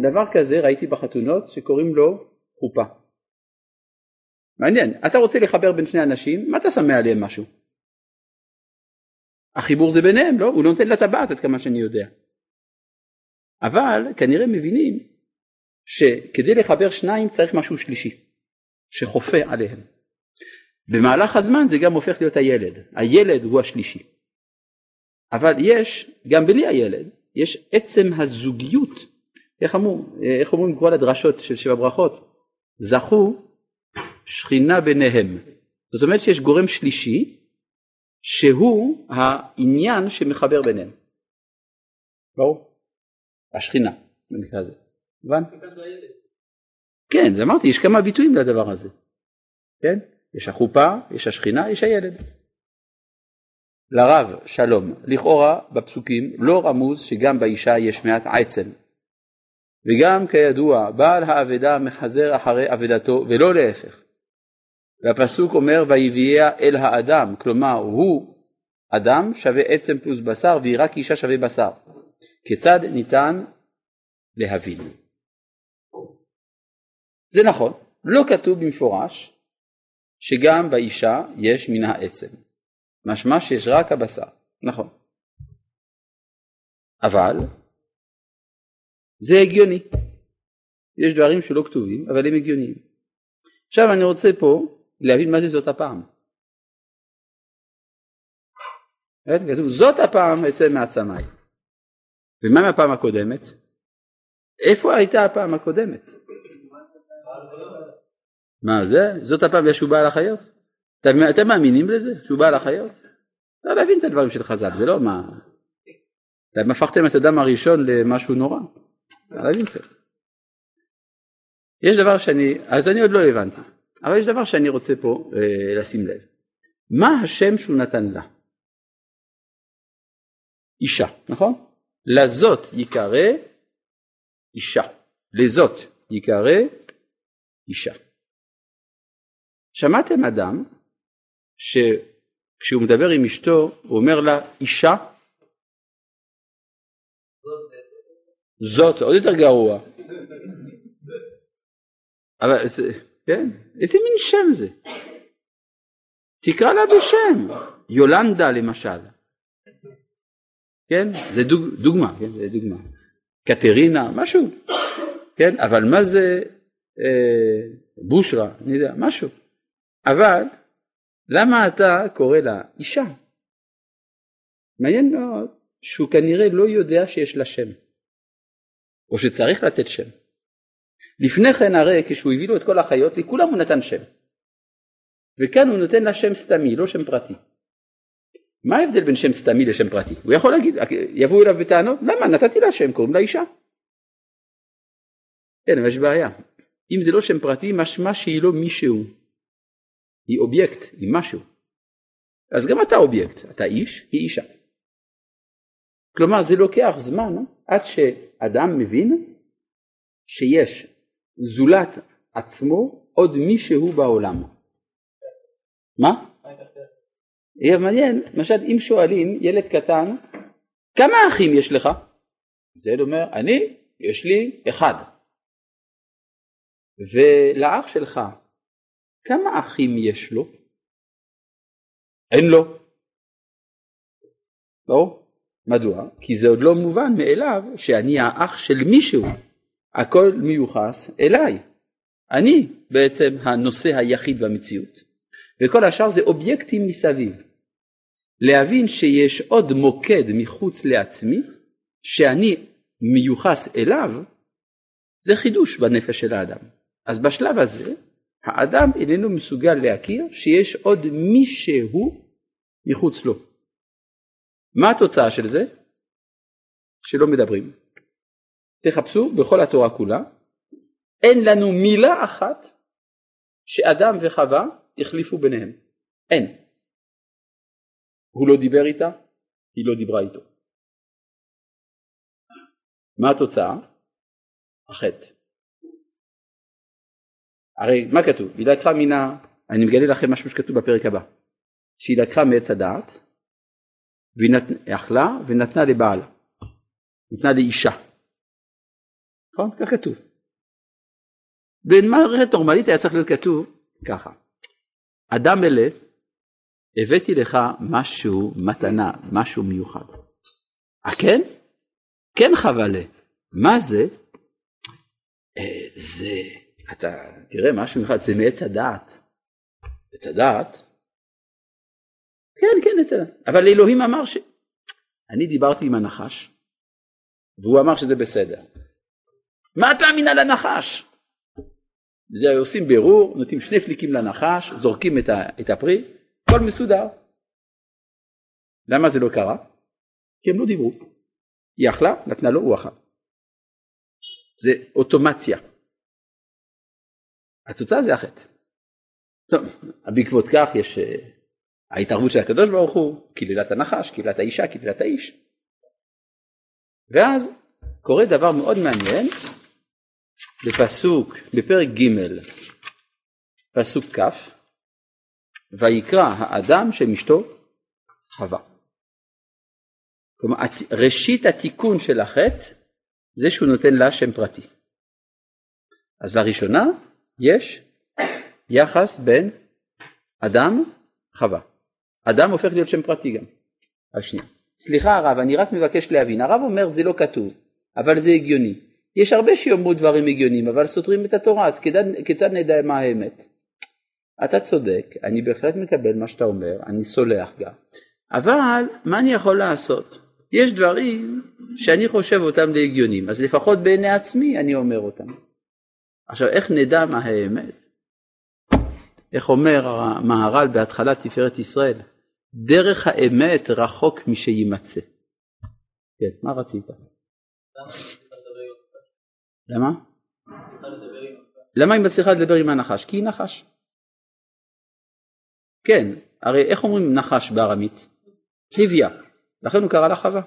דבר כזה, ראיתי בחתונות, שקוראים לו קופה. מעניין, אתה רוצה לחבר בין שני אנשים, מה אתה שמה עליהם משהו? החיבור זה ביניהם, לא? הוא לא נותן לטבעת עד כמה שאני יודע. אבל כנראה מבינים שכדי לחבר שניים צריך משהו שלישי, שחופה עליהם. במהלך הזמן זה גם הופך להיות הילד. הילד הוא השלישי. אבל יש, גם בלי הילד, יש עצם הזוגיות. איך אמור, איך אומרים כל הדרשות של שבע ברכות? זכו שכינה ביניהם. זאת אומרת שיש גורם שלישי, שהוא העניין שמחבר ביניהם. ברור? השכינה, במקרה הזה. מובן? כן, אמרתי, יש כמה ביטויים לדבר הזה. כן? יש החופה, יש השכינה, יש הילד. לרב שלום, לכאורה בפסוקים לא רמוז שגם באישה יש מעט עצם. וגם כידוע, בעל האבדה מחזר אחרי אבדתו ולא להפך. והפסוק אומר, ויביאה אל האדם, כלומר הוא אדם שווה עצם פלוס בשר, והיא רק אישה שווה בשר. כיצד ניתן להבין? זה נכון, לא כתוב במפורש, שגם באישה יש מן העצם. משמע שיש רק הבשר. נכון. אבל זה הגיוני. יש דברים שלא כתובים, אבל הם הגיוניים. עכשיו אני רוצה פה להבין מה זה זאת הפעם. זאת הפעם אצל מעצמי. ומה מהפעם הקודמת? איפה הייתה הפעם הקודמת? מה זה? זאת הפעם שהוא בא על החיות? אתם מאמינים לזה? שהוא בא על החיות? לא להבין את הדברים של חז"ל, זה לא מה... אתם הפכתם את אדם הראשון למשהו נורא. לא להבין את זה. יש דבר שאני... אז אני עוד לא הבנתי. אבל יש דבר שאני רוצה פה אה, לשים לב. מה השם שהוא נתן לה? אישה, נכון? לזאת יקרא אישה. לזאת יקרא אישה. שמעתם אדם שכשהוא מדבר עם אשתו הוא אומר לה אישה? זאת, עוד יותר גרוע. אבל כן, איזה מין שם זה? תקרא לה בשם. יולנדה למשל. כן, זה דוג, דוגמה, כן, זה דוגמה. קטרינה, משהו. כן, אבל מה זה אה, בושרה, אני יודע, משהו. אבל למה אתה קורא לה אישה? מעניין מאוד שהוא כנראה לא יודע שיש לה שם. או שצריך לתת שם. לפני כן הרי כשהוא הביא לו את כל החיות, לכולם הוא נתן שם. וכאן הוא נותן לה שם סתמי, לא שם פרטי. מה ההבדל בין שם סתמי לשם פרטי? הוא יכול להגיד, יבואו אליו בטענות, למה? נתתי לה שם, קוראים לה אישה. כן, אבל יש בעיה. אם זה לא שם פרטי, משמע שהיא לא מישהו. היא אובייקט, היא משהו. אז גם אתה אובייקט, אתה איש, היא אישה. כלומר, זה לוקח זמן עד שאדם מבין שיש זולת עצמו עוד מישהו בעולם. מה? יהיה מעניין, למשל אם שואלים ילד קטן, כמה אחים יש לך? זה אומר, אני, יש לי אחד. ולאח שלך, כמה אחים יש לו? אין לו. לא? מדוע? כי זה עוד לא מובן מאליו שאני האח של מישהו. הכל מיוחס אליי. אני בעצם הנושא היחיד במציאות. וכל השאר זה אובייקטים מסביב. להבין שיש עוד מוקד מחוץ לעצמי, שאני מיוחס אליו, זה חידוש בנפש של האדם. אז בשלב הזה, האדם איננו מסוגל להכיר שיש עוד מישהו מחוץ לו. מה התוצאה של זה? שלא מדברים. תחפשו בכל התורה כולה, אין לנו מילה אחת שאדם וחווה החליפו ביניהם. אין. הוא לא דיבר איתה, היא לא דיברה איתו. מה התוצאה? החטא. הרי מה כתוב? היא לקחה מינה, אני מגלה לכם משהו שכתוב בפרק הבא, שהיא לקחה מעץ הדעת, והיא אכלה ונתנה לבעל, נתנה לאישה. נכון? כך כתוב. במערכת נורמלית היה צריך להיות כתוב ככה. אדם אלה, הבאתי לך משהו, מתנה, משהו מיוחד. אה כן? כן חבלה. מה זה? זה, אתה תראה משהו מיוחד, זה מעץ הדעת. מעץ הדעת? כן, כן, מעץ הדעת. אבל אלוהים אמר ש... אני דיברתי עם הנחש, והוא אמר שזה בסדר. מה אתה מן על הנחש? עושים בירור, נותנים שני פליקים לנחש, זורקים את, ה, את הפרי, כל מסודר. למה זה לא קרה? כי הם לא דיברו. היא אכלה, נתנה לו, הוא אכל. זה אוטומציה. התוצאה זה החטא. טוב, בעקבות כך יש ההתערבות של הקדוש ברוך הוא, קללת הנחש, קללת האישה, קללת האיש. ואז קורה דבר מאוד מעניין, בפסוק, בפרק ג' פסוק כ' ויקרא האדם שם אשתו חווה. כלומר, ראשית התיקון של החטא זה שהוא נותן לה שם פרטי. אז לראשונה יש יחס בין אדם חווה. אדם הופך להיות שם פרטי גם. השנייה. סליחה הרב, אני רק מבקש להבין. הרב אומר זה לא כתוב, אבל זה הגיוני. יש הרבה שיאמרו דברים הגיוניים, אבל סותרים את התורה, אז כיצד נדע מה האמת? אתה צודק, אני בהחלט מקבל מה שאתה אומר, אני סולח גם. אבל מה אני יכול לעשות? יש דברים שאני חושב אותם להגיונים, אז לפחות בעיני עצמי אני אומר אותם. עכשיו, איך נדע מה האמת? איך אומר המהר"ל בהתחלת תפארת ישראל? דרך האמת רחוק משיימצא. כן, מה רצית? למה? למה היא מצליחה לדבר עם הנחש? כי היא נחש. כן, הרי איך אומרים נחש בארמית? חיביה. לכן הוא קרא לה חווה.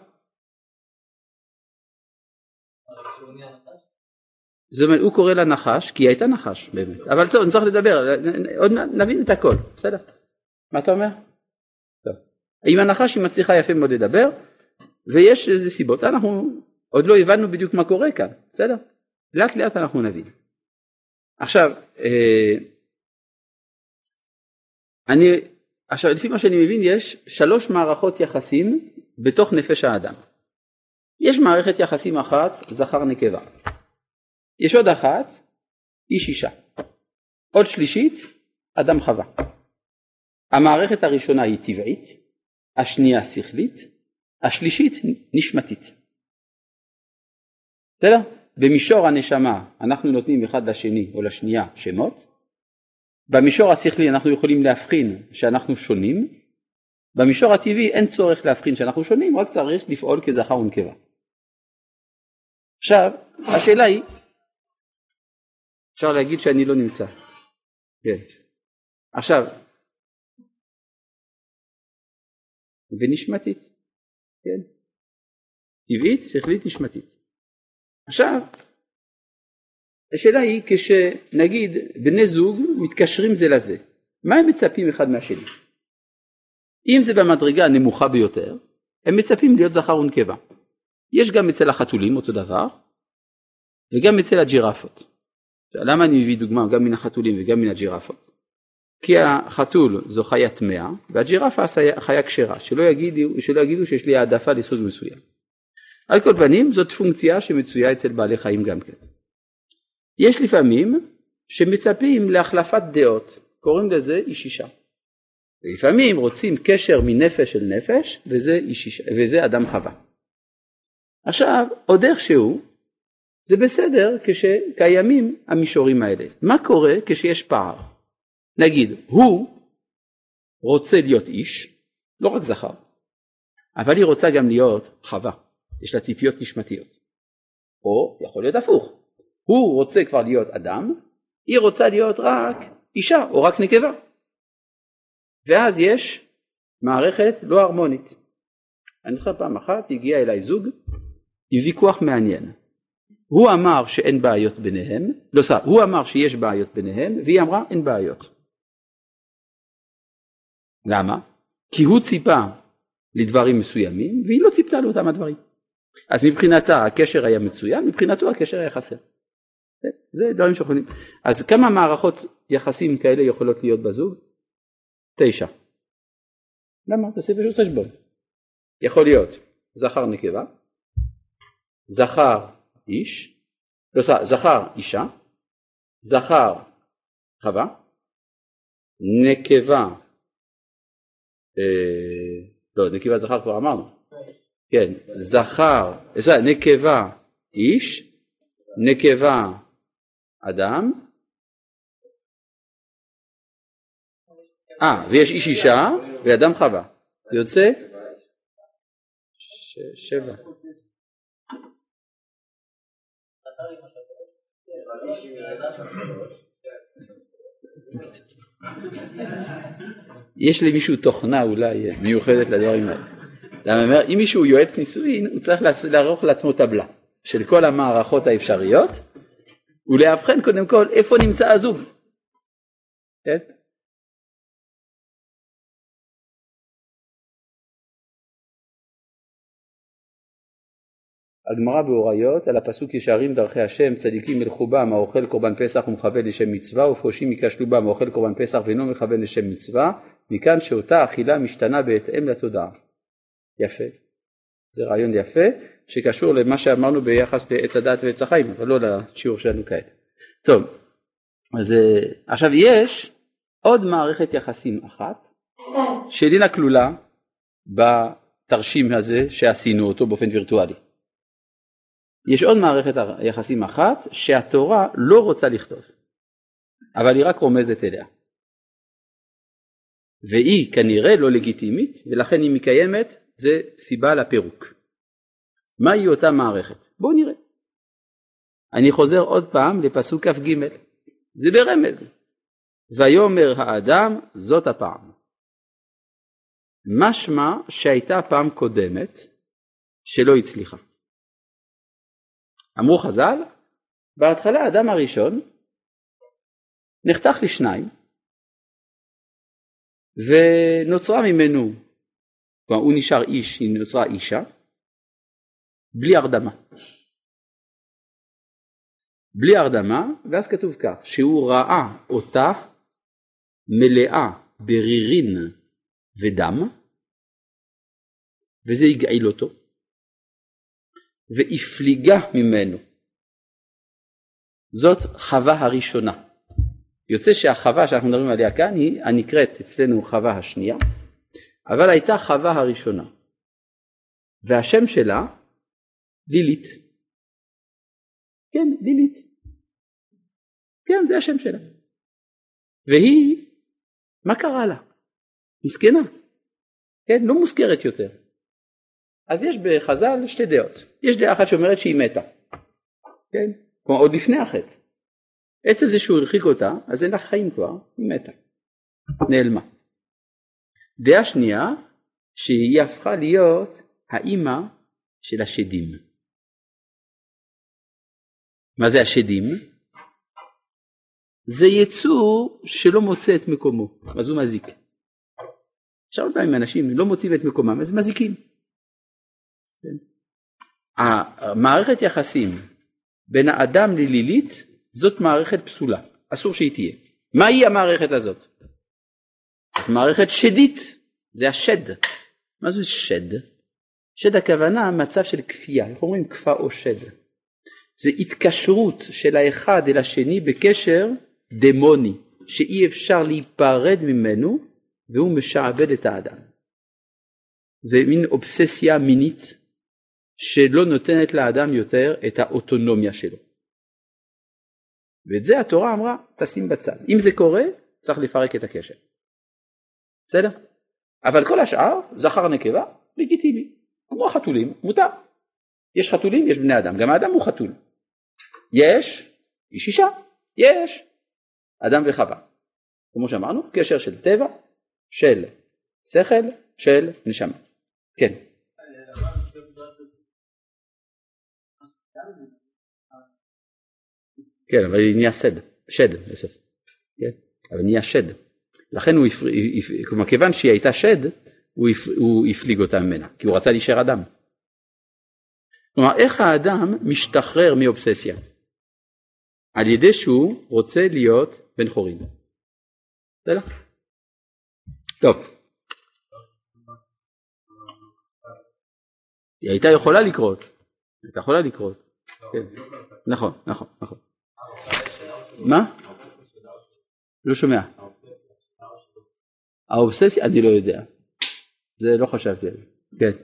זאת אומרת, הוא קורא לה נחש, כי היא הייתה נחש באמת. אבל טוב, נצטרך לדבר, עוד נבין את הכל, בסדר? מה אתה אומר? טוב. עם הנחש היא מצליחה יפה מאוד לדבר, ויש איזה סיבות. אנחנו עוד לא הבנו בדיוק מה קורה כאן, בסדר? לאט לאט אנחנו נבין. עכשיו, אני, עכשיו, לפי מה שאני מבין, יש שלוש מערכות יחסים בתוך נפש האדם. יש מערכת יחסים אחת, זכר נקבה. יש עוד אחת, איש אישה. עוד שלישית, אדם חווה. המערכת הראשונה היא טבעית, השנייה שכלית, השלישית נשמתית. בסדר? במישור הנשמה אנחנו נותנים אחד לשני או לשנייה שמות. במישור השכלי אנחנו יכולים להבחין שאנחנו שונים. במישור הטבעי אין צורך להבחין שאנחנו שונים, רק צריך לפעול כזכר ונקבה. עכשיו, השאלה היא, אפשר להגיד שאני לא נמצא. כן. עכשיו, ונשמתית. כן. טבעית, שכלית, נשמתית. עכשיו, השאלה היא, כשנגיד בני זוג מתקשרים זה לזה, מה הם מצפים אחד מהשני? אם זה במדרגה הנמוכה ביותר, הם מצפים להיות זכר ונקבה. יש גם אצל החתולים אותו דבר, וגם אצל הג'ירפות. למה אני מביא דוגמה גם מן החתולים וגם מן הג'ירפות? כי החתול זו חיה טמאה, והג'ירפה חיה כשרה, שלא יגידו, שלא יגידו שיש לי העדפה לסוג מסוים. על כל פנים, זאת פונקציה שמצויה אצל בעלי חיים גם כן. יש לפעמים שמצפים להחלפת דעות, קוראים לזה איש אישה. לפעמים רוצים קשר מנפש של נפש, וזה, איש, וזה אדם חווה. עכשיו, עוד איך שהוא, זה בסדר כשקיימים המישורים האלה. מה קורה כשיש פער? נגיד, הוא רוצה להיות איש, לא רק זכר, אבל היא רוצה גם להיות חווה, יש לה ציפיות נשמתיות. או יכול להיות הפוך, הוא רוצה כבר להיות אדם, היא רוצה להיות רק אישה או רק נקבה. ואז יש מערכת לא הרמונית. אני זוכר פעם אחת, הגיע אליי זוג עם ויכוח מעניין. הוא אמר שאין בעיות ביניהם, לא סע, הוא אמר שיש בעיות ביניהם, והיא אמרה אין בעיות. למה? כי הוא ציפה לדברים מסוימים, והיא לא ציפתה לו אותם הדברים. אז מבחינתה הקשר היה מצוין, מבחינתו הקשר היה חסר. זה, זה דברים שיכולים. אז כמה מערכות יחסים כאלה יכולות להיות בזוג? תשע. למה? תעשה פשוט חשבון. יכול להיות זכר נקבה, זכר איש, לא סע, זכר אישה, זכר חווה, נקבה, אה, לא, נקבה זכר כבר אמרנו, כן, זכר, סע, נקבה איש, נקבה אדם, אה, ויש איש אישה, ואדם חווה, זה יוצא? שבע. יש למישהו תוכנה אולי מיוחדת לדברים האלה. למה אומר, אם מישהו יועץ נישואין, הוא צריך לערוך לעצמו טבלה של כל המערכות האפשריות, ולהבחן קודם כל איפה נמצא הזוג. כן? הגמרא באוריות על הפסוק ישרים דרכי השם צדיקים ילכו בם האוכל קורבן פסח ומכוון לשם מצווה ופרושים ייכשלו בם האוכל קורבן פסח ואינו מכוון לשם מצווה, מכאן שאותה אכילה משתנה בהתאם לתודעה. יפה. זה רעיון יפה שקשור למה שאמרנו ביחס לעץ הדעת ועץ החיים, אבל לא לשיעור שלנו כעת. טוב, אז עכשיו יש עוד מערכת יחסים אחת שאינה כלולה בתרשים הזה שעשינו אותו באופן וירטואלי. יש עוד מערכת יחסים אחת שהתורה לא רוצה לכתוב, אבל היא רק רומזת אליה. והיא כנראה לא לגיטימית, ולכן היא מקיימת, זה סיבה לפירוק. מהי אותה מערכת? בואו נראה. אני חוזר עוד פעם לפסוק כף ג', זה ברמז. ויאמר האדם, זאת הפעם. משמע שהייתה פעם קודמת שלא הצליחה. אמרו חז"ל, בהתחלה האדם הראשון נחתך לשניים, ונוצרה ממנו, כלומר הוא נשאר איש, היא נוצרה אישה, בלי הרדמה. בלי הרדמה, ואז כתוב כך, שהוא ראה אותה מלאה ברירין ודם, וזה הגעיל אותו, והפליגה ממנו. זאת חווה הראשונה. יוצא שהחווה שאנחנו מדברים עליה כאן היא הנקראת אצלנו חווה השנייה, אבל הייתה חווה הראשונה. והשם שלה לילית. כן, לילית. כן, זה השם שלה. והיא, מה קרה לה? מסכנה. כן, לא מוזכרת יותר. אז יש בחז"ל שתי דעות. יש דעה אחת שאומרת שהיא מתה. כן? כלומר, עוד לפני החטא. עצם זה שהוא הרחיק אותה, אז אין לה חיים כבר, היא מתה. נעלמה. דעה שנייה, שהיא הפכה להיות האימא של השדים. מה זה השדים? זה יצור שלא מוצא את מקומו, אז הוא מזיק. עכשיו עוד פעמים אנשים לא מוצאים את מקומם, אז מזיקים. המערכת יחסים בין האדם ללילית, זאת מערכת פסולה, אסור שהיא תהיה. מה היא המערכת הזאת? מערכת שדית, זה השד. מה זה שד? שד הכוונה, מצב של כפייה, אנחנו אומרים כפה או שד. זה התקשרות של האחד אל השני בקשר דמוני, שאי אפשר להיפרד ממנו, והוא משעבד את האדם. זה מין אובססיה מינית, שלא נותנת לאדם יותר את האוטונומיה שלו. ואת זה התורה אמרה, תשים בצד. אם זה קורה, צריך לפרק את הקשר. בסדר? אבל כל השאר, זכר נקבה, לגיטימי. כמו החתולים, מותר. יש חתולים, יש בני אדם. גם האדם הוא חתול. יש, יש אישה, יש. אדם וחווה. כמו שאמרנו, קשר של טבע, של שכל, של נשמה. כן. כן, אבל היא נהיה שד, שד, בסוף. כן, אבל נהיה שד. לכן הוא, כלומר, כיוון שהיא הייתה שד, הוא הפליג אותה ממנה, כי הוא רצה להישאר אדם. כלומר, איך האדם משתחרר מאובססיה? על ידי שהוא רוצה להיות בן חורין. בסדר? טוב. היא הייתה יכולה לקרות. הייתה יכולה לקרות. נכון, נכון, נכון. מה? לא שומע. האובססיה, אני לא יודע. זה לא חשבתי. כן.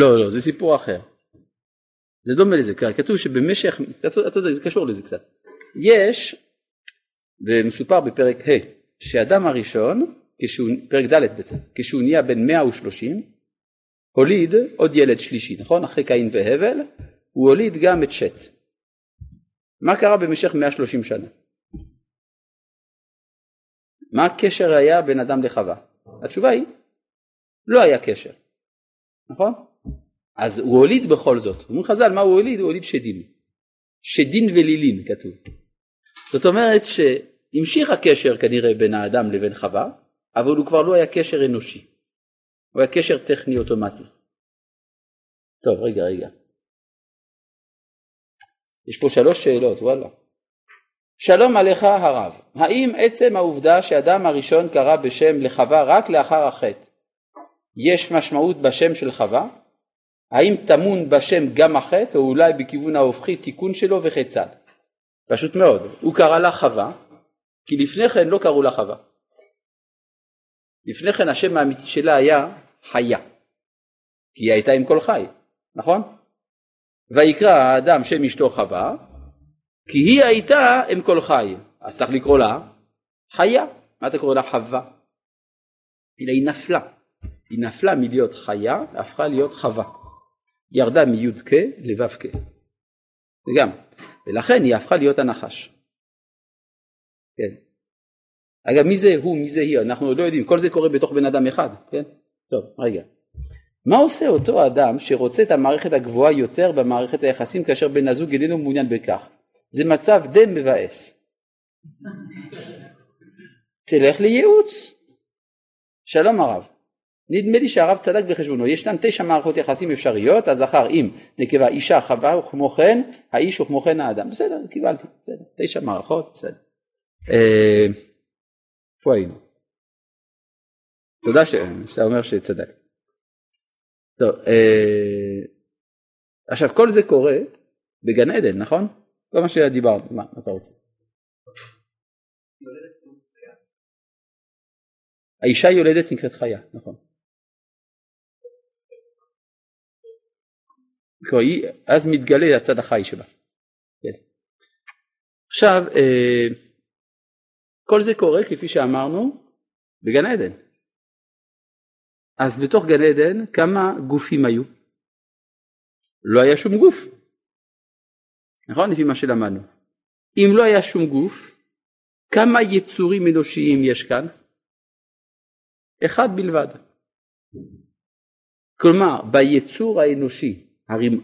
לא, לא, זה סיפור אחר. זה דומה לזה. כתוב שבמשך, זה קשור לזה קצת. יש, ומסופר בפרק ה', שאדם הראשון, פרק ד' בעצם, כשהוא נהיה בין מאה ושלושים, הוליד עוד ילד שלישי, נכון? אחרי קין והבל, הוא הוליד גם את שט. מה קרה במשך מאה ושלושים שנה? מה הקשר היה בין אדם לחווה? התשובה היא, לא היה קשר. נכון? אז הוא הוליד בכל זאת. אומרים חז"ל, מה הוא הוליד? הוא הוליד שדין. שדין ולילין, כתוב. זאת אומרת שהמשיך הקשר כנראה בין האדם לבין חווה, אבל הוא כבר לא היה קשר אנושי. הוא היה קשר טכני אוטומטי. טוב, רגע, רגע. יש פה שלוש שאלות, וואלה. שלום עליך הרב, האם עצם העובדה שאדם הראשון קרא בשם לחווה רק לאחר החטא, יש משמעות בשם של חווה? האם תמון בשם גם החטא או אולי בכיוון ההופכי תיקון שלו וכיצד? פשוט מאוד, הוא קרא לה חווה, כי לפני כן לא קראו לה חווה. לפני כן השם האמיתי שלה היה חיה, כי היא הייתה עם כל חי, נכון? ויקרא האדם שם אשתו חווה, כי היא הייתה עם כל חי, אז צריך לקרוא לה חיה. מה אתה קורא לה חווה? אלא היא נפלה, היא נפלה מלהיות חיה, הפכה להיות חווה. ירדה מיוד כ' לבב כ'. וגם, ולכן היא הפכה להיות הנחש. כן. אגב, מי זה הוא, מי זה היא, אנחנו עוד לא יודעים, כל זה קורה בתוך בן אדם אחד, כן? טוב, רגע. מה עושה אותו אדם שרוצה את המערכת הגבוהה יותר במערכת היחסים כאשר בן הזוג איננו מעוניין בכך? זה מצב די מבאס. תלך לייעוץ. שלום הרב, נדמה לי שהרב צדק בחשבונו, ישנן תשע מערכות יחסים אפשריות, אז אחר אם נקבע אישה חווה וכמו כן, האיש וכמו כן האדם. בסדר, קיבלתי, בסדר. תשע מערכות, בסדר. פה היינו. תודה שאתה אומר שצדקת. טוב, עכשיו כל זה קורה בגן עדן, נכון? כל מה שדיברנו, מה אתה רוצה? האישה יולדת נקראת חיה, נכון. אז מתגלה הצד החי שבה. עכשיו, כל זה קורה כפי שאמרנו בגן עדן. אז בתוך גן עדן כמה גופים היו? לא היה שום גוף. נכון? לפי מה שלמדנו. אם לא היה שום גוף, כמה יצורים אנושיים יש כאן? אחד בלבד. כלומר, ביצור האנושי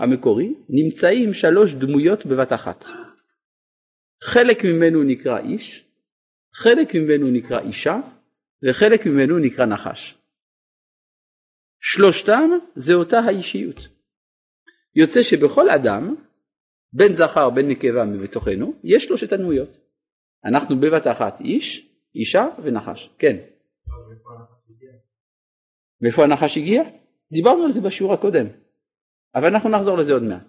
המקורי נמצאים שלוש דמויות בבת אחת. חלק ממנו נקרא איש, חלק ממנו נקרא אישה, וחלק ממנו נקרא נחש. שלושתם זה אותה האישיות. יוצא שבכל אדם, בן זכר, בן נקבה מבתוכנו, יש שלושת הדמויות. אנחנו בבת אחת איש, אישה ונחש. כן. מאיפה הנחש הגיע? דיברנו על זה בשיעור הקודם. אבל אנחנו נחזור לזה עוד מעט.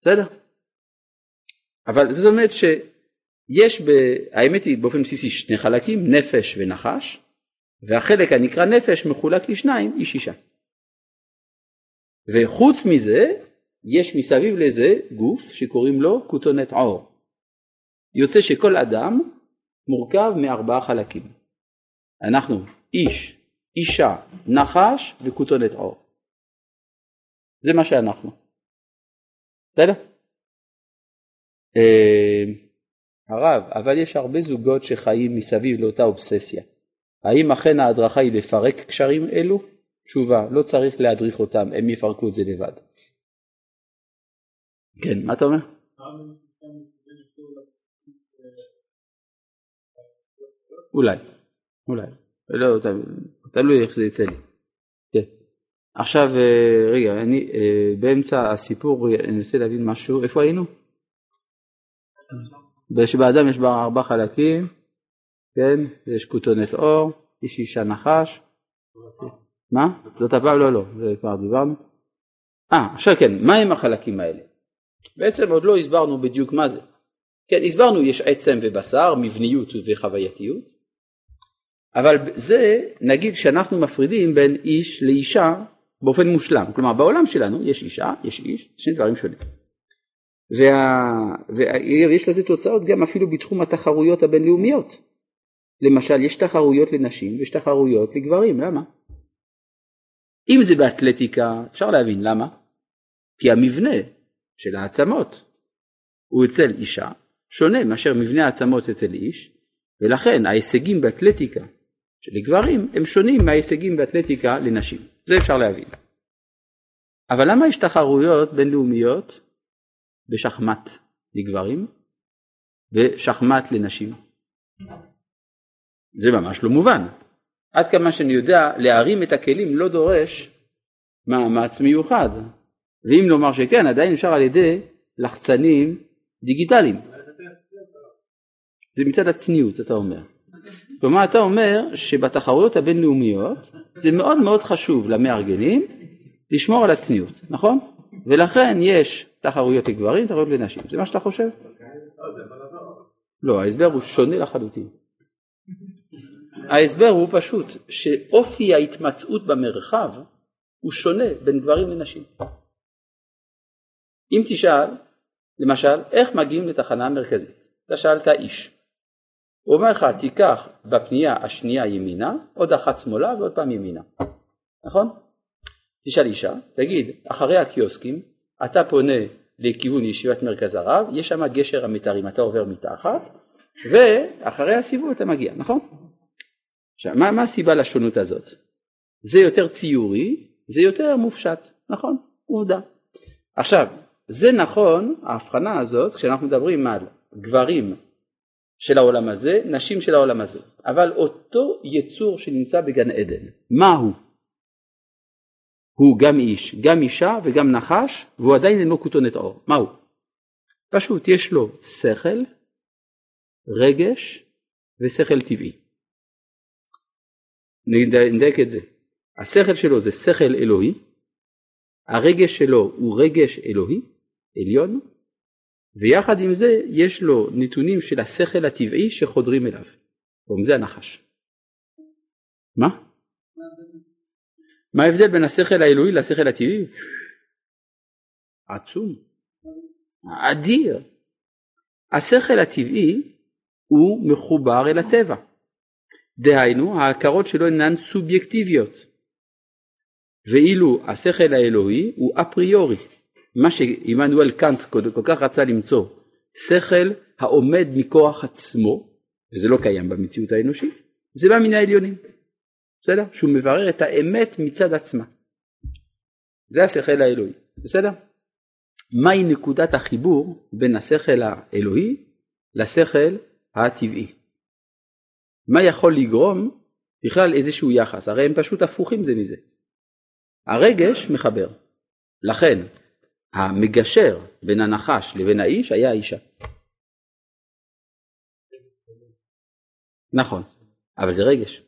בסדר? אבל זאת אומרת שיש, האמת היא באופן בסיסי שני חלקים, נפש ונחש, והחלק הנקרא נפש מחולק לשניים, איש אישה. וחוץ מזה, יש מסביב לזה גוף שקוראים לו כותונת עור. יוצא שכל אדם מורכב מארבעה חלקים. אנחנו איש, אישה, נחש וכותונת עור. זה מה שאנחנו. בסדר? הרב, אבל יש הרבה זוגות שחיים מסביב לאותה אובססיה. האם אכן ההדרכה היא לפרק קשרים אלו? תשובה, לא צריך להדריך אותם, הם יפרקו את זה לבד. כן, מה אתה אומר? אולי, אולי, לא, תלוי איך זה יצא לי. כן. עכשיו, רגע, אני באמצע הסיפור, אני רוצה להבין משהו, איפה היינו? שבאדם יש בה ארבע חלקים, כן, יש כותונת אור, איש אישה נחש. מה? זאת הפעם? לא, לא, זה כבר דיברנו. אה, עכשיו כן, מה הם החלקים האלה? בעצם עוד לא הסברנו בדיוק מה זה. כן, הסברנו יש עצם ובשר, מבניות וחווייתיות, אבל זה נגיד שאנחנו מפרידים בין איש לאישה באופן מושלם. כלומר בעולם שלנו יש אישה, יש איש, שני דברים שונים. ויש לזה תוצאות גם אפילו בתחום התחרויות הבינלאומיות. למשל יש תחרויות לנשים ויש תחרויות לגברים, למה? אם זה באתלטיקה אפשר להבין למה, כי המבנה של העצמות הוא אצל אישה שונה מאשר מבנה העצמות אצל איש, ולכן ההישגים באתלטיקה של גברים הם שונים מההישגים באתלטיקה לנשים. זה אפשר להבין. אבל למה יש תחרויות בינלאומיות בשחמט לגברים ושחמט לנשים? זה ממש לא מובן. עד כמה שאני יודע, להרים את הכלים לא דורש מאמץ מיוחד. ואם נאמר שכן, עדיין אפשר על ידי לחצנים דיגיטליים. זה מצד הצניעות, אתה אומר. כלומר, אתה אומר שבתחרויות הבינלאומיות זה מאוד מאוד חשוב למארגנים לשמור על הצניעות, נכון? ולכן יש תחרויות לגברים, תחרויות לנשים. זה מה שאתה חושב? לא, ההסבר הוא שונה לחלוטין. ההסבר הוא פשוט שאופי ההתמצאות במרחב הוא שונה בין גברים לנשים. אם תשאל, למשל, איך מגיעים לתחנה המרכזית? אתה שאלת איש. הוא אומר לך, תיקח בפנייה השנייה ימינה, עוד אחת שמאלה ועוד פעם ימינה. נכון? תשאל אישה, תגיד, אחרי הקיוסקים, אתה פונה לכיוון ישיבת מרכז הרב, יש שם גשר המתארים, אתה עובר מתחת, ואחרי הסיבוב אתה מגיע, נכון? עכשיו, מה, מה הסיבה לשונות הזאת? זה יותר ציורי, זה יותר מופשט, נכון? עובדה. עכשיו, זה נכון, ההבחנה הזאת, כשאנחנו מדברים על גברים של העולם הזה, נשים של העולם הזה, אבל אותו יצור שנמצא בגן עדן, מה הוא? הוא גם איש, גם אישה וגם נחש, והוא עדיין אינו כותונת אור. מה הוא? פשוט יש לו שכל, רגש ושכל טבעי. נדייק את זה. השכל שלו זה שכל אלוהי, הרגש שלו הוא רגש אלוהי, עליון, ויחד עם זה יש לו נתונים של השכל הטבעי שחודרים אליו. ועם זה הנחש. מה? מה ההבדל בין השכל האלוהי לשכל הטבעי? עצום. אדיר. השכל הטבעי הוא מחובר אל הטבע. דהיינו, ההכרות שלו אינן סובייקטיביות. ואילו השכל האלוהי הוא אפריורי. מה שאימנואל קאנט כל כך רצה למצוא, שכל העומד מכוח עצמו, וזה לא קיים במציאות האנושית, זה בא מן העליונים. בסדר? שהוא מברר את האמת מצד עצמה. זה השכל האלוהי. בסדר? מהי נקודת החיבור בין השכל האלוהי לשכל הטבעי? מה יכול לגרום בכלל איזשהו יחס? הרי הם פשוט הפוכים זה מזה. הרגש מחבר. לכן, המגשר בין הנחש לבין האיש היה האישה. נכון, אבל זה רגש.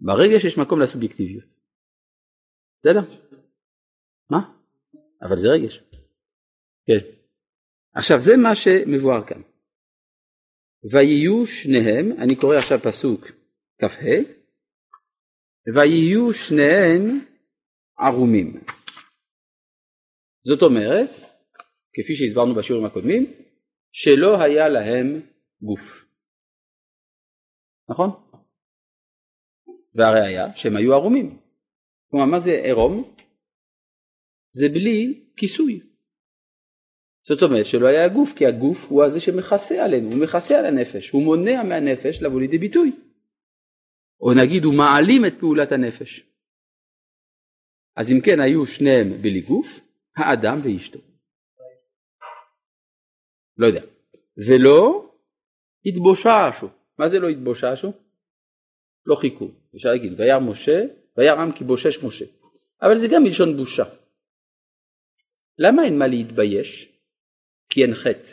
ברגש יש מקום לסובייקטיביות. בסדר? מה? אבל זה רגש. כן. עכשיו זה מה שמבואר כאן. ויהיו שניהם, אני קורא עכשיו פסוק כ"ה, ויהיו שניהם ערומים. זאת אומרת, כפי שהסברנו בשיעורים הקודמים, שלא היה להם גוף. נכון? והרי היה שהם היו ערומים. כלומר, מה זה ערום? זה בלי כיסוי. זאת אומרת שלא היה הגוף, כי הגוף הוא הזה שמכסה עלינו, הוא מכסה על הנפש, הוא מונע מהנפש לבוא לידי ביטוי. או נגיד, הוא מעלים את פעולת הנפש. אז אם כן, היו שניהם בלי גוף, האדם ואשתו. לא יודע. ולא התבוששו. מה זה לא התבוששו? לא חיכו. אפשר להגיד, וירא משה, וירא עם כי בושש משה. אבל זה גם מלשון בושה. למה אין מה להתבייש? כי אין חטא.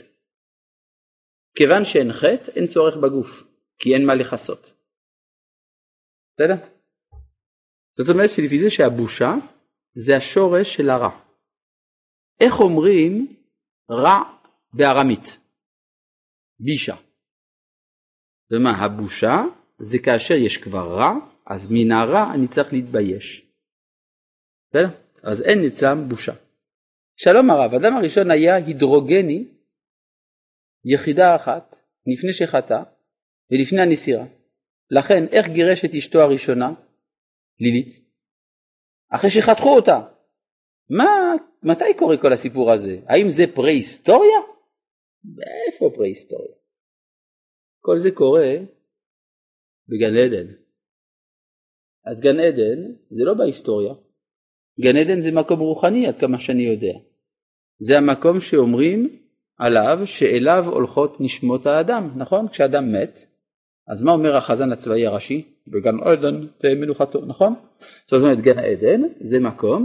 כיוון שאין חטא, אין צורך בגוף. כי אין מה לחסות. בסדר? זאת אומרת שלפי זה שהבושה זה השורש של הרע. איך אומרים רע בארמית? בישה. ומה? הבושה זה כאשר יש כבר רע, אז מן הרע אני צריך להתבייש. בסדר? אז אין אצלם בושה. שלום הרב, אדם הראשון היה הידרוגני, יחידה אחת, לפני שחטא ולפני הנסירה. לכן, איך גירש את אשתו הראשונה? לילית. אחרי שחתכו אותה. מה, מתי קורה כל הסיפור הזה? האם זה פרה-היסטוריה? איפה פרה-היסטוריה? כל זה קורה בגן עדן. אז גן עדן זה לא בהיסטוריה. גן עדן זה מקום רוחני, עד כמה שאני יודע. זה המקום שאומרים עליו שאליו הולכות נשמות האדם, נכון? כשאדם מת, אז מה אומר החזן הצבאי הראשי? בגן עדן תהיה מנוחתו, נכון? זאת אומרת, גן עדן זה מקום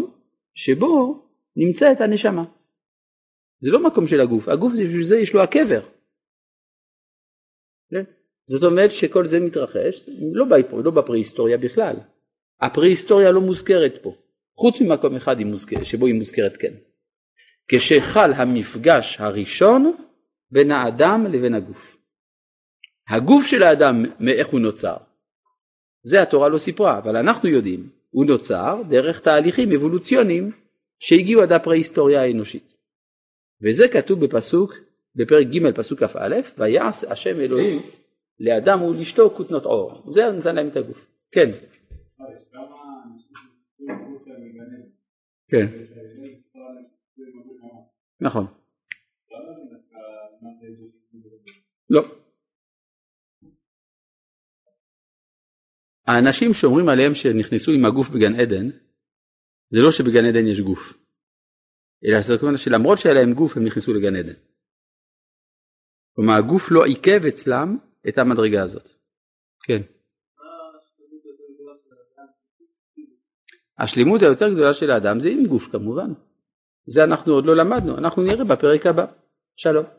שבו נמצא את הנשמה. זה לא מקום של הגוף. הגוף זה, זה יש לו הקבר. זאת אומרת שכל זה מתרחש, לא, בפר, לא בפרה-היסטוריה בכלל. הפרה-היסטוריה לא מוזכרת פה, חוץ ממקום אחד היא מוזכרת, שבו היא מוזכרת כן. כשחל המפגש הראשון בין האדם לבין הגוף. הגוף של האדם, מאיך הוא נוצר? זה התורה לא סיפרה, אבל אנחנו יודעים, הוא נוצר דרך תהליכים אבולוציוניים שהגיעו עד הפרה-היסטוריה האנושית. וזה כתוב בפסוק, בפרק ג' פסוק א', ויעש השם אלוהים לאדם ולאשתו כותנות עור. זה נתן להם את הגוף. כן. כן. נכון. לא. האנשים שאומרים עליהם שנכנסו עם הגוף בגן עדן, זה לא שבגן עדן יש גוף. אלא זאת אומרת שלמרות שהיה להם גוף, הם נכנסו לגן עדן. כלומר, הגוף לא עיכב אצלם את המדרגה הזאת. כן. השלימות היותר גדולה של האדם זה עם גוף כמובן. זה אנחנו עוד לא למדנו, אנחנו נראה בפרק הבא. שלום.